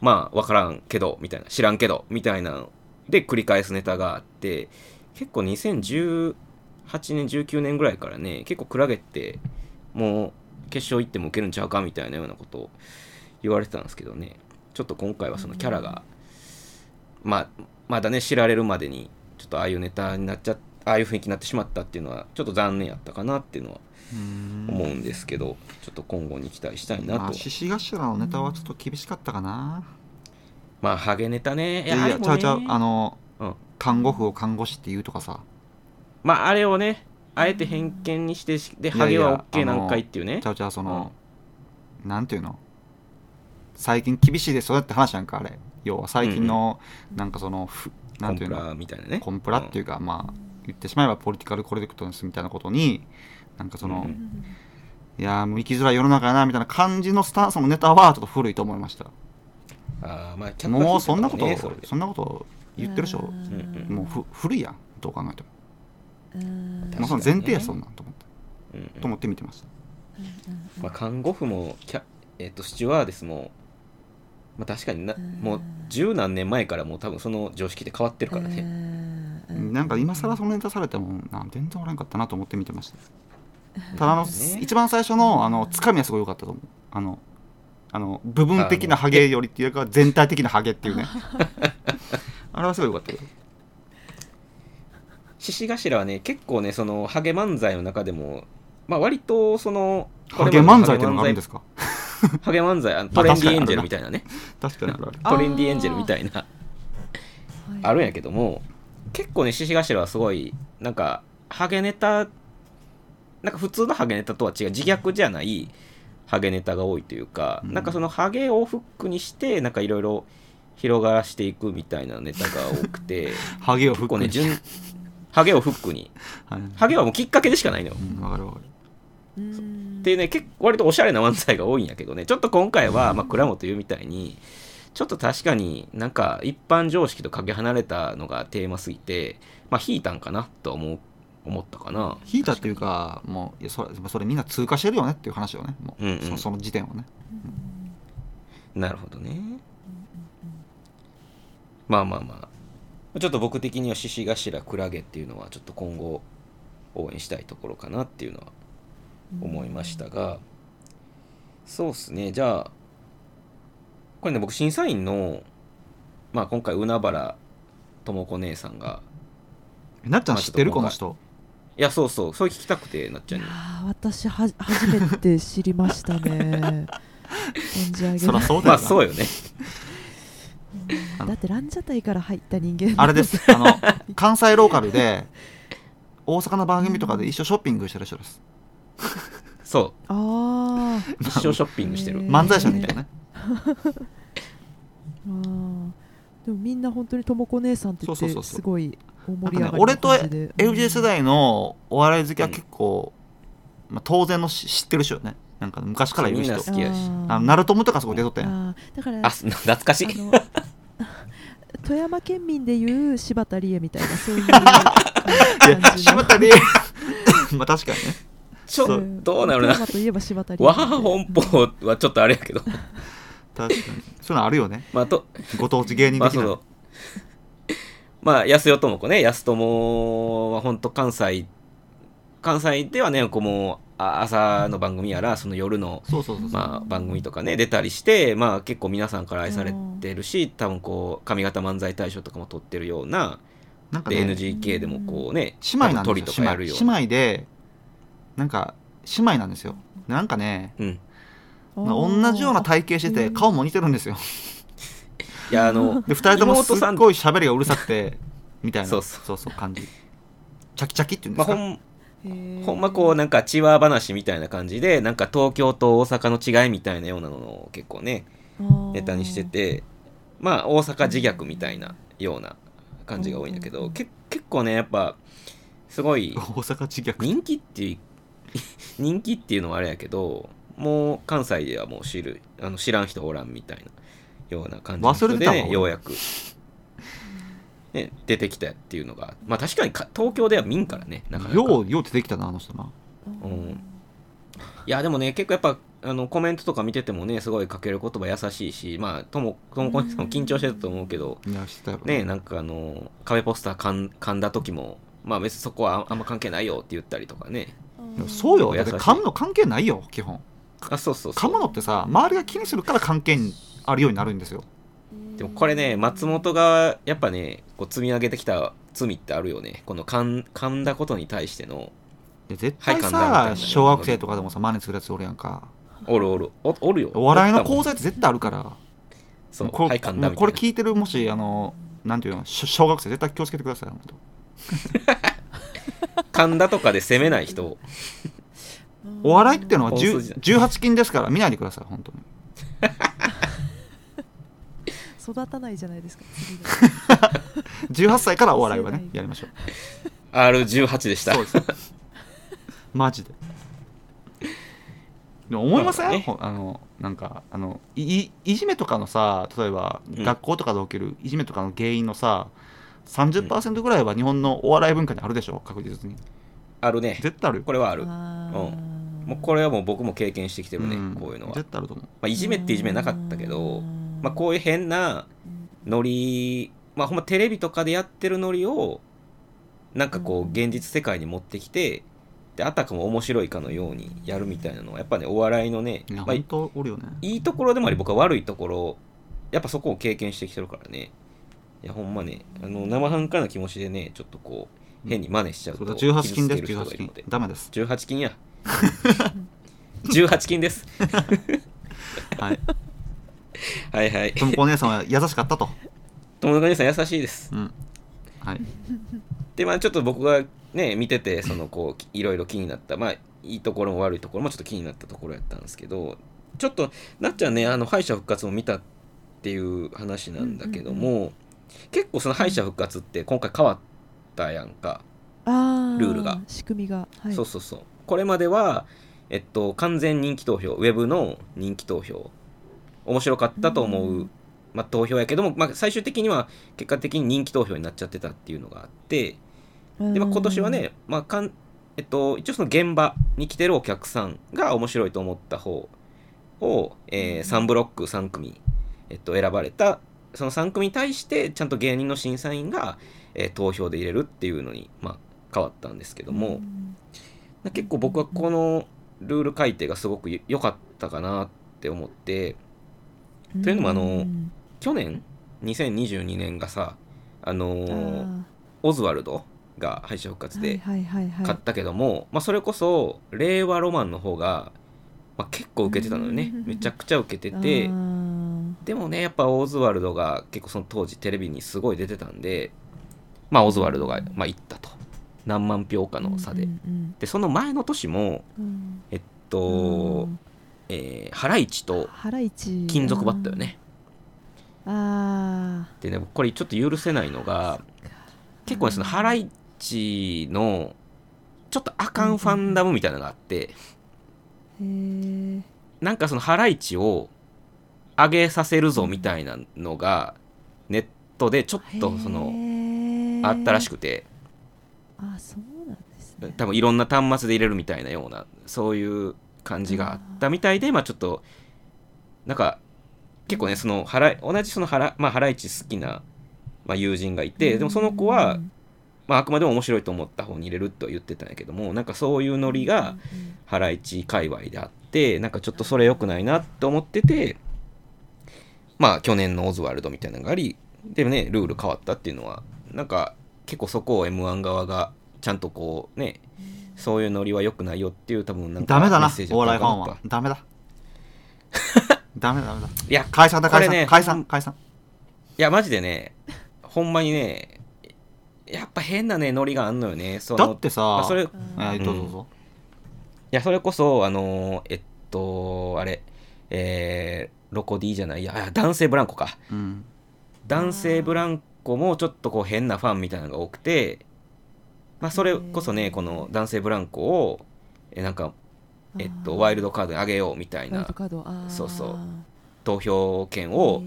まあわからんけどみたいな、知らんけどみたいなので繰り返すネタがあって、結構2018年19年ぐらいからね、結構クラゲってもう決勝行っても受けるんちゃうかみたいなようなことを言われてたんですけどね、ちょっと今回はそのキャラが、まだね知られるまでにちょっとああいうネタになっちゃって、ああいう雰囲気になってしまったっていうのはちょっと残念やったかなっていうのは思うんですけど、ちょっと今後に期待したいなと。まあ獅子頭のネタはちょっと厳しかったかな。まあハゲネタね。いやいや、ちゃうちゃう、看護婦を看護師って言うとかさ、まああれをねあえて偏見にしてでハゲは OK なんかいっていうね、ちゃうちゃう、その、なんていうの、最近厳しいですよって話なんか、あれ要は最近の、なんかそのなんていうの、コンプラみたいなね、コンプラっていうか、まあ言ってしまえばポリティカルコレクトネスみたいなことに、なんかその、いやもう生きづらい世の中やなみたいな感じのスタンスのネタはちょっと古いと思いました。あ、まあキャップね、もうそんなこと言ってるでしょ、もう古いやん、どう考えても、まあ、その前提やそんなんと思って、と思って見てました。まあ、看護婦もスチュワーデスも、まあ、確かにもう十何年前からもう多分その常識って変わってるからね、なんか今更そのネタされても全然おらんかったなと思って見てました。ただ一番最初のつかみはすごい良かったと思う。部分的なハゲよりっていうか全体的なハゲっていうねあれはすごい良かったよ。獅子頭はね結構ねそのハゲ漫才の中でも、まあ割とそのハゲ漫才っていうのがあるんですかハゲ漫才、トレンディエンジェルみたいなね、確かにトレンディエンジェルみたいなあるんやけども、結構ね獅子頭はすごいなんかハゲネタ、なんか普通のハゲネタとは違う自虐じゃないハゲネタが多いというか、なんかそのハゲをフックにしてなんかいろいろ広がらしていくみたいなネタが多くてハゲをフックに、ハゲをフックにハゲはもうきっかけでしかないのよ、わかるわかる。でね結構割とおしゃれな漫才が多いんやけどね、ちょっと今回はまあ倉本優みたいにちょっと確かになんか一般常識とかけ離れたのがテーマすぎて、まあ引いたんかなと思ったかな。引いたっていうか、もうそれみんな通過してるよねっていう話をね、もう、その時点をね、なるほどね、まあちょっと僕的には獅子頭クラゲっていうのはちょっと今後応援したいところかなっていうのは思いましたが、そうっすね。じゃあこれね、僕審査員の、まあ、今回海原智子姉さんが、なっちゃん知ってるこの人。いや、そうそう、それ聞きたくて、なっちゃんに。私初めて知りましたね存じ上げない。そらそうだよ、まあ、そうよねだってランジャタイから入った人間あれです、関西ローカルで大阪の番組とかで一緒ショッピングしてる人ですそうあ一緒ショッピングしてる漫才師みたいなねでもみんな本当にともこ姉さんって言ってすごい大盛り上がりな感じで、ね、俺と FJ 世代のお笑い好きは結構、まあ、当然の知ってる人よね。なんか昔からいる人好きやし、ナルトムとかすごい出とったやん。だから懐かしい富山県民でいう柴田理恵みたいな、そういう柴田理恵まあ確かにね、ちょっとどうなるな、和本邦はちょっとあれやけど確かにそういうのあるよね、まあ、ご当地芸人的な、まあ安代智子ね、安友は本当関西ではね、こうもう朝の番組やらその夜のまあ番組とかね出たりして、まあ結構皆さんから愛されてるし、多分こう上方漫才大賞とかも取ってるような、なんか、ね、で NGK でもこうね姉妹なんですよ、とかやるような姉妹で、なんか姉妹なんですよ、なんかね、同じような体型してて顔も似てるんですよいやで2人ともすっごい喋りがうるさくてみたいなそう感じ、チャキチャキって言うんですか、ほんまこうなんかチワ話みたいな感じで、なんか東京と大阪の違いみたいなようなのを結構ねネタにしてて、まあ大阪自虐みたいなような感じが多いんだけど、結構ねやっぱすごい人気っていうのはあれやけど、もう関西ではもう知らん人おらんみたいなような感じの人で、ね、忘れてたもんようやく、ね、出てきたっていうのが、まあ確かに東京では民からねなかなかよう出てきたなあの人な、いやでもね結構やっぱコメントとか見ててもね、すごいかける言葉優しいし、まあともこんさんも緊張してたと思うけど、ね、なんか壁ポスター噛んだ時も、まあ別にそこはあんま関係ないよって言ったりとかね。そうよ、だって噛むの関係ないよ基本。あ、そうそうそう。噛むのってさ、周りが気にするから関係にあるようになるんですよ。でもこれね、松本がやっぱね、こう積み上げてきた罪ってあるよね。この噛んだことに対しての。絶対さ、はい、小学生とかでもさ、真似するやつおるやんか。おるよ。お笑いの講座って絶対あるから。そう、はい、噛んだみたいな。これ聞いてる、もしなんていうの、小学生絶対気をつけてください。本当噛んだとかで責めない人。お笑いってのは18禁ですから見ないでください本当に。育たないじゃないですか。18歳からお笑いはねやりましょう。R18 でした。そうです。マジで。でも思いません、ね、なんかいじめとかのさ、例えば、うん、学校とかで起きるいじめとかの原因のさ。30% ぐらいは日本のお笑い文化にあるでしょ、確実に。あるね。絶対ある。これはある。うん。もうこれはもう僕も経験してきてるね、うん、こういうのは。絶対あると思う。まあ、いじめっていじめなかったけど、まあ、こういう変なノリ、まあ、ほんまテレビとかでやってるノリを、なんかこう、現実世界に持ってきて、で、あたかも面白いかのようにやるみたいなのは、やっぱね、お笑いのね、まあ、本当おるよね。いいところでもあり、僕は悪いところ、やっぱそこを経験してきてるからね。いやほんまね、生半可な気持ちでね、ちょっとこう変に真似しちゃうと18禁です。18禁ダメです。18禁や18禁です、はい、はいはい。ともこお姉さんは優しかったと。ともこお姉さん優しいです、うん、はい。でまあちょっと僕がね見てて、そのこういろいろ気になった、まあいいところも悪いところもちょっと気になったところやったんですけど、ちょっとなっちゃんね、敗者復活を見たっていう話なんだけども、うんうん、結構その敗者復活って今回変わったやんか、うん、ルールが、仕組みが、はい、そうそうそう。これまでは完全人気投票、ウェブの人気投票、面白かったと思う、うん、まあ、投票やけども、まあ、最終的には結果的に人気投票になっちゃってたっていうのがあって、で、まあ、今年はね、まあ一応その現場に来てるお客さんが面白いと思った方を、3ブロック3組、選ばれたその3組に対してちゃんと芸人の審査員が、投票で入れるっていうのに、まあ、変わったんですけども、うん、結構僕はこのルール改定がすごく良かったかなって思って、うん、というのも去年2022年がさ、オズワルドが敗者復活で勝ったけども、はいはいはいはい、まあ、それこそ令和ロマンの方が、まあ、結構受けてたのよね、うん、めちゃくちゃ受けてて、でもねやっぱオズワルドが結構その当時テレビにすごい出てたんで、まあオズワルドがまあ行ったと、何万票かの差で、うんうんうん、でその前の年も、うん、うん、ハライチと金属バットよね。ああ。でね、これちょっと許せないのが、結構ね、そのハライチのちょっとアカンファンダムみたいなのがあって、うん、へえ。なんかそのハライチを上げさせるぞみたいなのがネットでちょっとそのあったらしくて、あ、そうなんですね。多分いろんな端末で入れるみたいなような、そういう感じがあったみたいで、まあちょっとなんか結構ね、その同じそのハライチ好きな、まあ、友人がいて、でもその子は、まあ、あくまでも面白いと思った方に入れると言ってたんやけども、なんかそういうノリがハライチ界隈であって、なんかちょっとそれ良くないなと思ってて、まあ去年のオズワルドみたいなのがあり、でもね、ルール変わったっていうのは、なんか結構そこを M1 側がちゃんとこうね、そういうノリは良くないよっていう、多分なんかメッセージを。ダメだな、お笑いファンは。ダメだ。ダメだ。いや、解散だ、解散。いや、マジでね、ほんまにね、やっぱ変なね、ノリがあんのよね。そのだってさ、まあ、それ、どうぞ。いや、それこそ、あれ、ロコ D じゃない、いや男性ブランコか、うん、男性ブランコもちょっとこう変なファンみたいなのが多くて、まあ、それこそね、この男性ブランコをなんか、ワイルドカードにあげようみたいな、そうそう、投票権を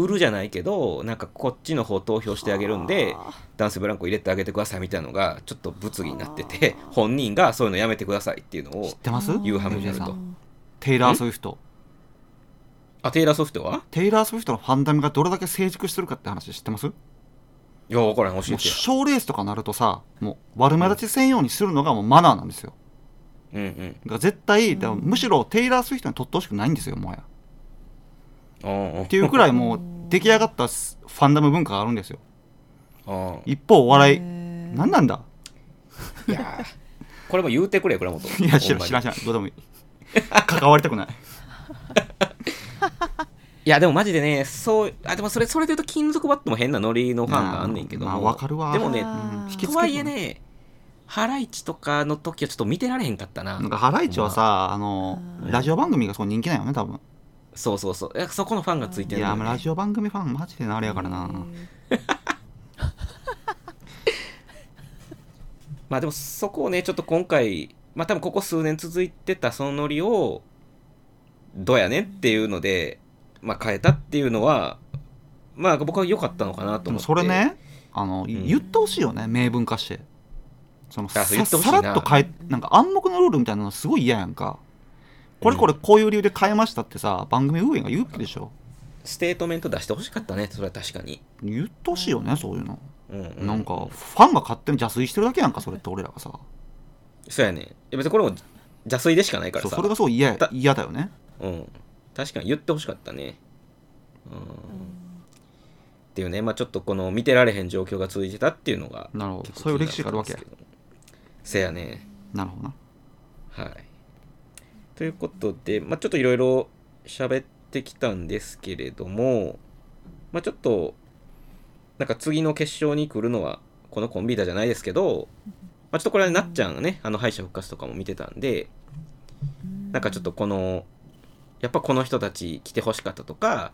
売るじゃないけど、なんかこっちの方投票してあげるんで男性ブランコ入れてあげてくださいみたいなのがちょっと物議になってて、本人がそういうのやめてくださいっていうのを言うはめになると。テイラー・ソウィフト。あ、テイラー・ソウィフトは？テイラー・ソウィフトのファンダムがどれだけ成熟してるかって話知ってます？いや分からへん、教えて。もう賞レースとかなるとさ、もう悪目立ちせんようにするのがもうマナーなんですよ。うんうん。だから絶対、でもむしろテイラー・ソウィフトに取ってほしくないんですよ、もはや。っていうくらいもう出来上がったファンダム文化があるんですよ。あ、一方お笑い何なんだ。いやこれも言うてくれよ倉本。いや知らんどうでもいい。関わりたくない。いやでもマジでね、そうあでもそれで言うと金属バットも変なノリのファンがあんねんけども、まあ、分かるわ。でもね、とはいえね、ハライチとかの時はちょっと見てられへんかったな。なんかハライチはさ、ラジオ番組がそう人気なんよね多分。そういやそこのファンがついてる、ね、いやラジオ番組ファンマジでなあれやからな。まあでもそこをねちょっと今回、まあ多分ここ数年続いてたそのノリをどうやねっていうので、まあ変えたっていうのはまあ僕は良かったのかなと思って。それね、言ってほしいよね、明文化して。そのさらっとなんか暗黙のルールみたいなのすごい嫌やんか。これこういう理由で変えましたってさ、番組運営が言うでしょ。ステートメント出してほしかったね。それは確かに言ってほしいよね、そういうの、うん、なんかファンが勝手に邪推してるだけやんか、それって。俺らがさ、そうやね、いや別にこれも邪推でしかないからさ、それがそう嫌だよね。うん、確かに言ってほしかったね。うん、っていうね、まあちょっとこの見てられへん状況が続いてたっていうのが、なるほど、そういう歴史があるわけや。せやね、なるほどな。はい、ということで、まあ、ちょっといろいろ喋ってきたんですけれども、まあ、ちょっとなんか次の決勝に来るのはこのコンビだじゃないですけど、まあ、ちょっとこれはなっちゃんがね、敗者復活とかも見てたんで、なんかちょっとこのやっぱこの人たち来てほしかったとか、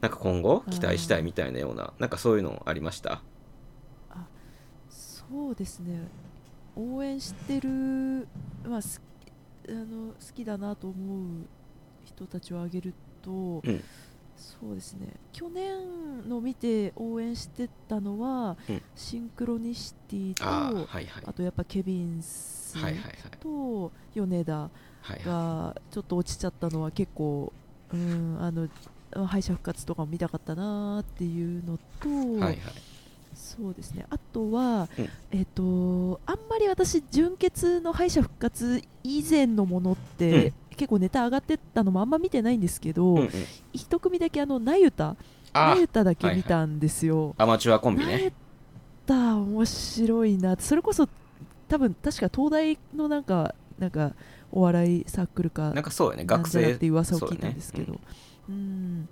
なんか今後期待したいみたいなような、なんかそういうのありました？あ、そうですね、応援してる、まあ好きだなと思う人たちを挙げると、うん、そうですね、去年の見て応援してたのは、うん、シンクロニシティと はいはい、あとやっぱケビンスと米田がちょっと落ちちゃったのは結構、はいはい、敗者復活とかも見たかったなっていうのと、はいはい、そうですね、あとは、うん、あんまり私純潔の敗者復活以前のものって、うん、結構ネタ上がってったのもあんま見てないんですけど、うんうん、一組だけナユタだけ見たんですよ、はいはい、アマチュアコンビね。ナユタ面白いな。それこそ多分確か東大のなんかお笑いサークルかなんか、そうよね、学生っていう噂を聞いたんですけど、うん、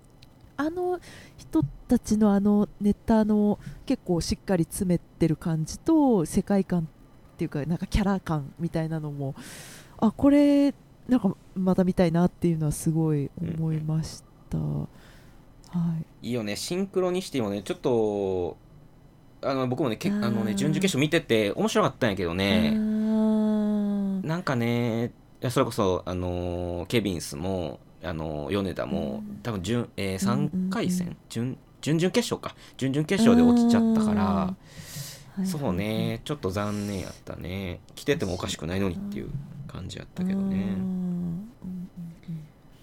あの人たちのあのネタの結構しっかり詰めてる感じと世界観っていうか、なんかキャラ感みたいなのも、あ、これなんかまた見たいなっていうのはすごい思いました、うん、はい、いいよね、シンクロニシティもね、ちょっと僕もね、準々決勝見てて面白かったんやけどね、なんかね、それこそケビンスも米田も多分3回戦、準々決勝か、準々決勝で落ちちゃったから、そうね、ちょっと残念やったね。来ててもおかしくないのにっていう感じやったけどね。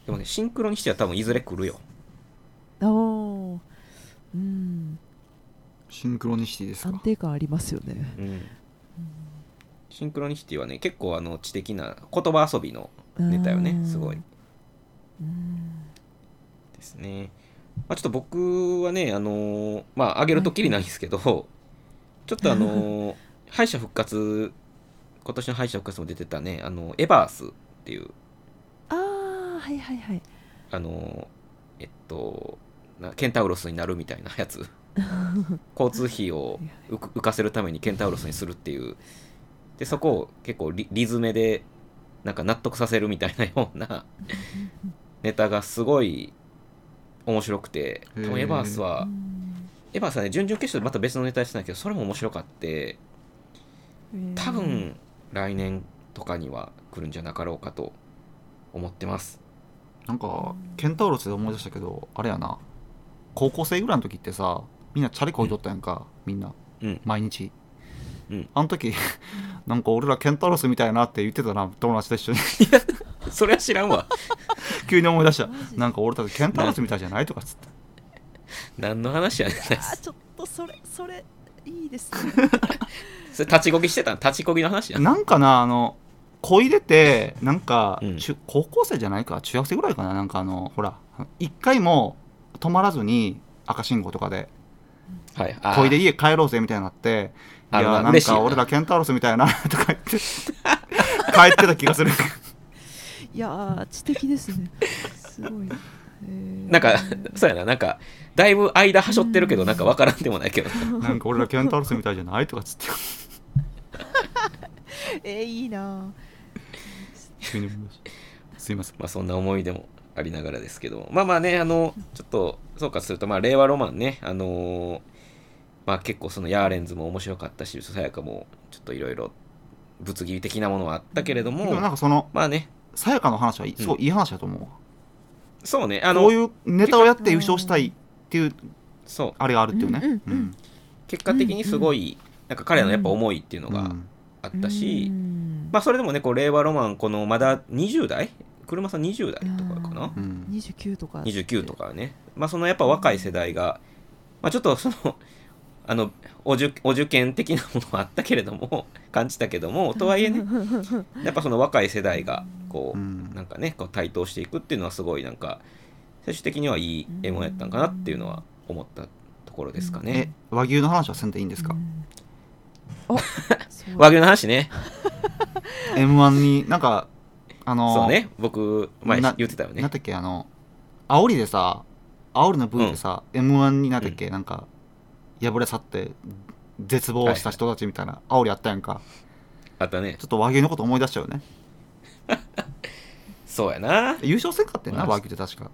でもね、シンクロにしては多分いずれ来るよ。お、うん、シンクロニシティですか。安定感ありますよね、うん、シンクロニシティはね、結構知的な言葉遊びのネタよね、すごい、うん、ですね。まあ、ちょっと僕はね、まあ上げるときりないんですけど、はい、ちょっと敗者復活、今年の敗者復活も出てたね、エバースっていう、ああ、はいはいはい、ケンタウロスになるみたいなやつ、交通費を浮かせるためにケンタウロスにするっていう、でそこを結構リズメでなんか納得させるみたいなようなネタがすごい面白くて、多分エバースはね、準々決勝でまた別のネタしてたんだけど、それも面白かって、多分来年とかには来るんじゃなかろうかと思ってます。なんかケンタウロスで思い出したけど、あれやな、高校生ぐらいの時ってさ、みんなチャリこいとったやんか、うん、みんな、うん、毎日、うん、あの時なんか俺らケンタウロスみたいなって言ってたな、友達と一緒に。いや、それは知らんわ。急に思い出した。なんか俺たちケンタロスみたいじゃないとかっつって何の話やねん。ちょっとそれいいですねそれ立ちこぎしてたの？立ちこぎの話やなんかな、こいでてなんか、うん、高校生じゃないか中学生ぐらいかな、なんかほら一回も止まらずに赤信号とかで、はい、こいで家帰ろうぜみたいになって、いやなんか俺らケンタロスみたいなとか言って帰ってた気がするいや知的ですね、すごい。なんかそうやな、なんかだいぶ間はしょってるけどなんかわからんでもないけどなんか俺らケンタロスみたいじゃないとかつっていいな。すいません、まあそんな思い出もありながらですけど、まあまあね、ちょっと総括すると、まあ令和ロマンね、まあ結構そのヤーレンズも面白かったし、さやかもちょっといろいろ物議的なものはあったけれども、でもなんかそのまあね、さやかの話はすごいいい話だと思う。うん、そうね、こういうネタをやって優勝したいっていう、そうあれがあるっていうね。うんうん、結果的にすごいなんか彼のやっぱ思いっていうのが。あったし、まあそれでもね、こう令和ロマン、このまだ20代車さん20代とかかな、うん、29とかね、まあそのやっぱ若い世代が、まあ、ちょっとそのお受験的なものはあったけれども感じたけども、とはいえねやっぱその若い世代がこう、なんかねこう台頭していくっていうのはすごいなんか最終的にはいい絵もやったんかなっていうのは思ったところですかね。和牛の話はせんでいいんですか？和牛の話ねM1 になんかそうね、僕前言ってたよね、なんだっけ煽りでさ、煽りの V でさ、うん、M1 になんだっけ、うん、なんか破れ去って絶望した人たちみたいな煽りあったやんか。あったね。ちょっと和牛のこと思い出しちゃうねそうやな、優勝せんかったよな、和牛って。確か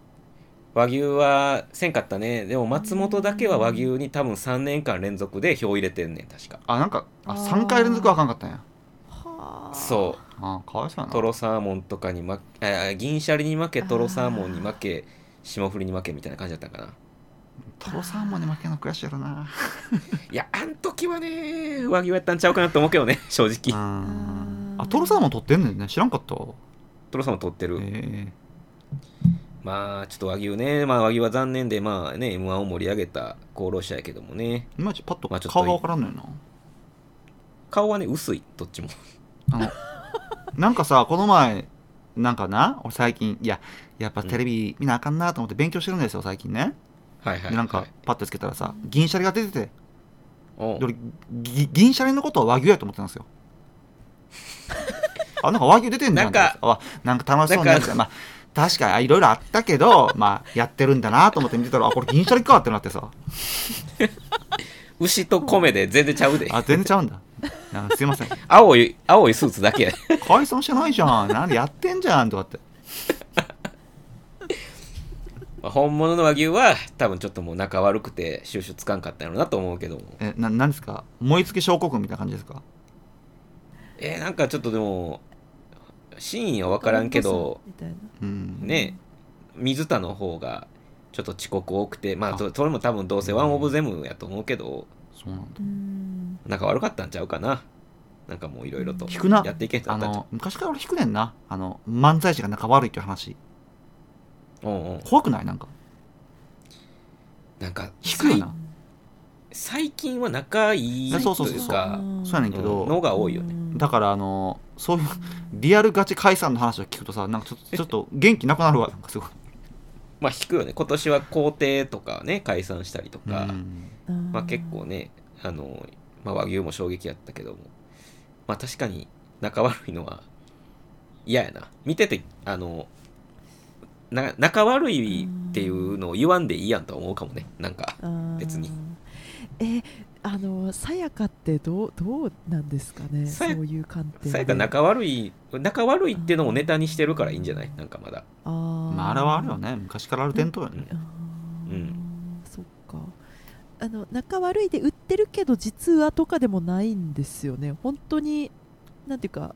和牛はせんかったね。でも松本だけは和牛に多分3年間連続で票入れてんねん確か。あ、なんか3回連続はあかんかったんや。はあ、そう。あ、かわいそうやな。トロサーモンとかに負け、銀シャリに負け、トロサーモンに負け、霜降りに負けみたいな感じだったかな。トロサーモンに負けの悔しいやろないや、あん時はね和牛やったんちゃうかなと思うけどね正直。あ、トロサーモン取ってんねんね、知らんかった。トロサーモン取ってる。まあちょっと和牛ね、まあ和牛は残念で、まあね M1 を盛り上げた功労者やけどもね、いまいちパッと顔が分からんのよな。顔はね薄い、どっちもなんかさ、この前なんかな、俺最近やっぱテレビ見なあかんなと思って勉強してるんですよ最近ね。はいはい、はい、でなんかパッとつけたらさ、銀シャリが出てて、俺銀シャリのことは和牛やと思ってたんですよあ、なんか和牛出てんじゃん、なんか楽しそうなやつ。まあ確かにいろいろあったけどまあやってるんだなと思って見てたら、あ、これ銀シャリかってなってさ牛と米で全然ちゃうであ、全然ちゃうんだ。すいません、青いスーツだけ解散してないじゃん、なんでやってんじゃんとかって本物の和牛は多分ちょっともう仲悪くて収拾つかんかったんやろうなと思うけども。なんですか、燃え尽き症候群みたいな感じですか？なんかちょっとでも真意は分からんけどね、水田の方がちょっと遅刻多くて、まあそれも多分どうせワンオブゼムやと思うけど、そうなんだ、なんか悪かったんちゃうかな。なんかもういろいろとやっていけんかったんちゃう。昔から俺引くねんな、漫才師が仲悪いっていう話。おう、怖くない？なんか引くよな。最近は仲いいというか、そうやねんけど、のが多いよね。だからそういうリアルガチ解散の話を聞くとさ、なんかちょっと元気なくなるわ。なんかすごいまあ引くよね。今年は皇帝とかね解散したりとか、まあ結構ねまあ、和牛も衝撃やったけども、まあ確かに仲悪いのは嫌やな。見てて仲悪いっていうのを言わんでいいやんと思うかもね。なんか別にさやかってどうなんですかね、そういう観点で。さやか仲悪いっていうのもネタにしてるからいいんじゃない？なんかまだまああれはあるよね、昔からある伝統やね。うん、そっか。仲悪いで売ってるけど実はとかでもないんですよね。本当になんていうか、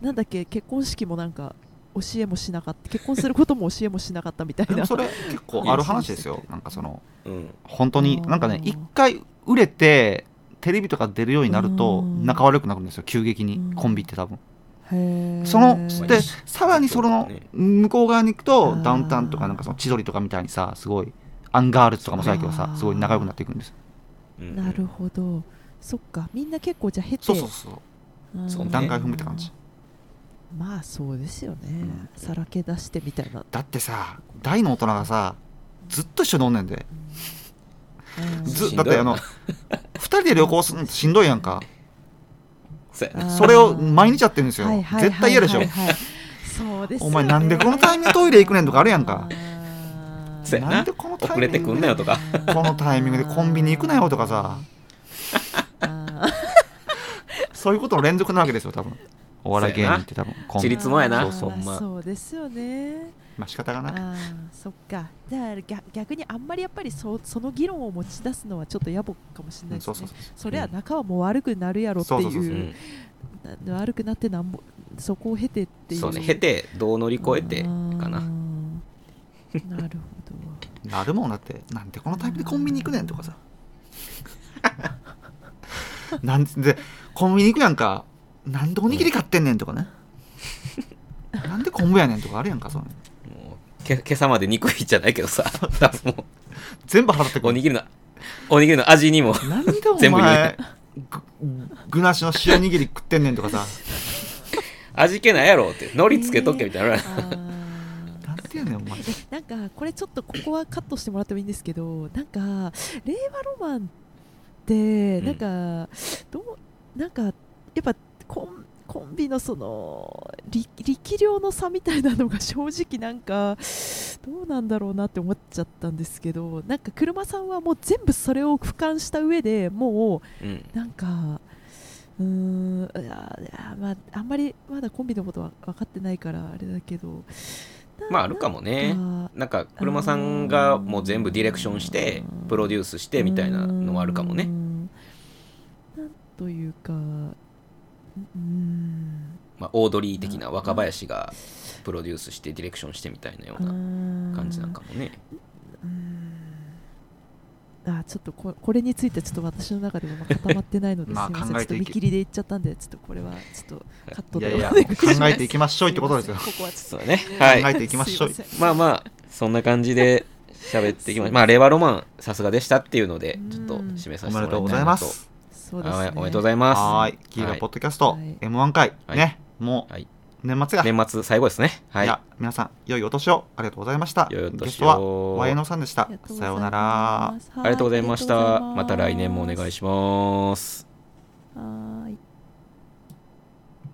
なんだっけ、結婚式もなんか教えもしなかった、結婚することも教えもしなかったみたいなそれ結構ある話ですよ。なんかその、本当になんかね、一回売れてテレビとか出るようになると仲悪くなるんですよ急激に、コンビって多分。そのでさらにその向こう側に行くとダウンタウンとかなんかその千鳥とかみたいにさ、すごいアンガールズとかも最近はさすごい仲良くなっていくんです。なるほど、そっか、みんな結構じゃあ減って、そうそうそう、その段階踏むって感じ。まあそうですよね、うん、さらけ出してみたいな。だってさ、大の大人がさずっと一緒に飲んでんで、だって2人で旅行するのしんどいやんか。それを毎日やってるんですよ、はいはいはいはい、絶対嫌でしょ、はいはいはい、そうですよね。お前なんでこのタイミングトイレ行くねんとかあるやんか。そうやな、なんでこのタイミング遅れてくんなよとかこのタイミングでコンビニ行くなよとかさそういうことの連続なわけですよ、多分お笑い芸人って多分自立もやな。そうですよね、まあ仕方がない。あ、そっか、じゃあ逆にあんまりやっぱり その議論を持ち出すのはちょっと野暮かもしれないですね、うん、それは仲はもう悪くなるやろっていう、うん、悪くなってなんぼそこを経てっていう、そうね、経てどう乗り越えてかな。なるほどなるもん、だってなんでこのタイプでコンビニ行くねんとかさなんでコンビニ行くやんか、なんでおにぎり買ってんねんとかね、うん、なんで昆布やねんとかあるやんか。そうね、もう今朝まで肉いいじゃないけどさもう全部払ってくる。おにぎりの味にもなんでお前具なしの塩にぎり食ってんねんとかさ味気ないやろって海苔つけとけみたいな、なんていうのよお前。なんかこれちょっとここはカットしてもらってもいいんですけど、なんか令和ロマンってなんか、うん、なんかやっぱコンビのその 力量の差みたいなのが正直なんかどうなんだろうなって思っちゃったんですけど、なんか車さんはもう全部それを俯瞰した上でもうなんか、うん、まあ、あんまりまだコンビのことは分かってないからあれだけど、まああるかもね。なんか車さんがもう全部ディレクションしてプロデュースしてみたいなのはあるかもね。なんというか、うん、まあ、オードリー的な若林がプロデュースしてディレクションしてみたいなような感じなんかもね。あ、ちょっと これについてちょっと私の中でも固まってないのでまあ考えていき、ちょっと見切りでいっちゃったんで、ちょっとこれはちょっとカットで考えていきましょうってことですよ。ここはちょっとね、はい、考えていきましょう。まあまあそんな感じで喋っていきましょう。まあ令和ロマンさすがでしたっていうのでちょっと締めさせてもらいたいなと。おめでとうございます。そうですね、おめでとうございます。はい、キーガポッドキャスト、はい、M1 回、はい、ね、もう、はい、年末が年末最後ですね、はい、いや皆さん良いお年をありがとうございました。良いお年を。ゲストはYNOさんでした。さようなら、ありがとうございました。また来年もお願いします。はい。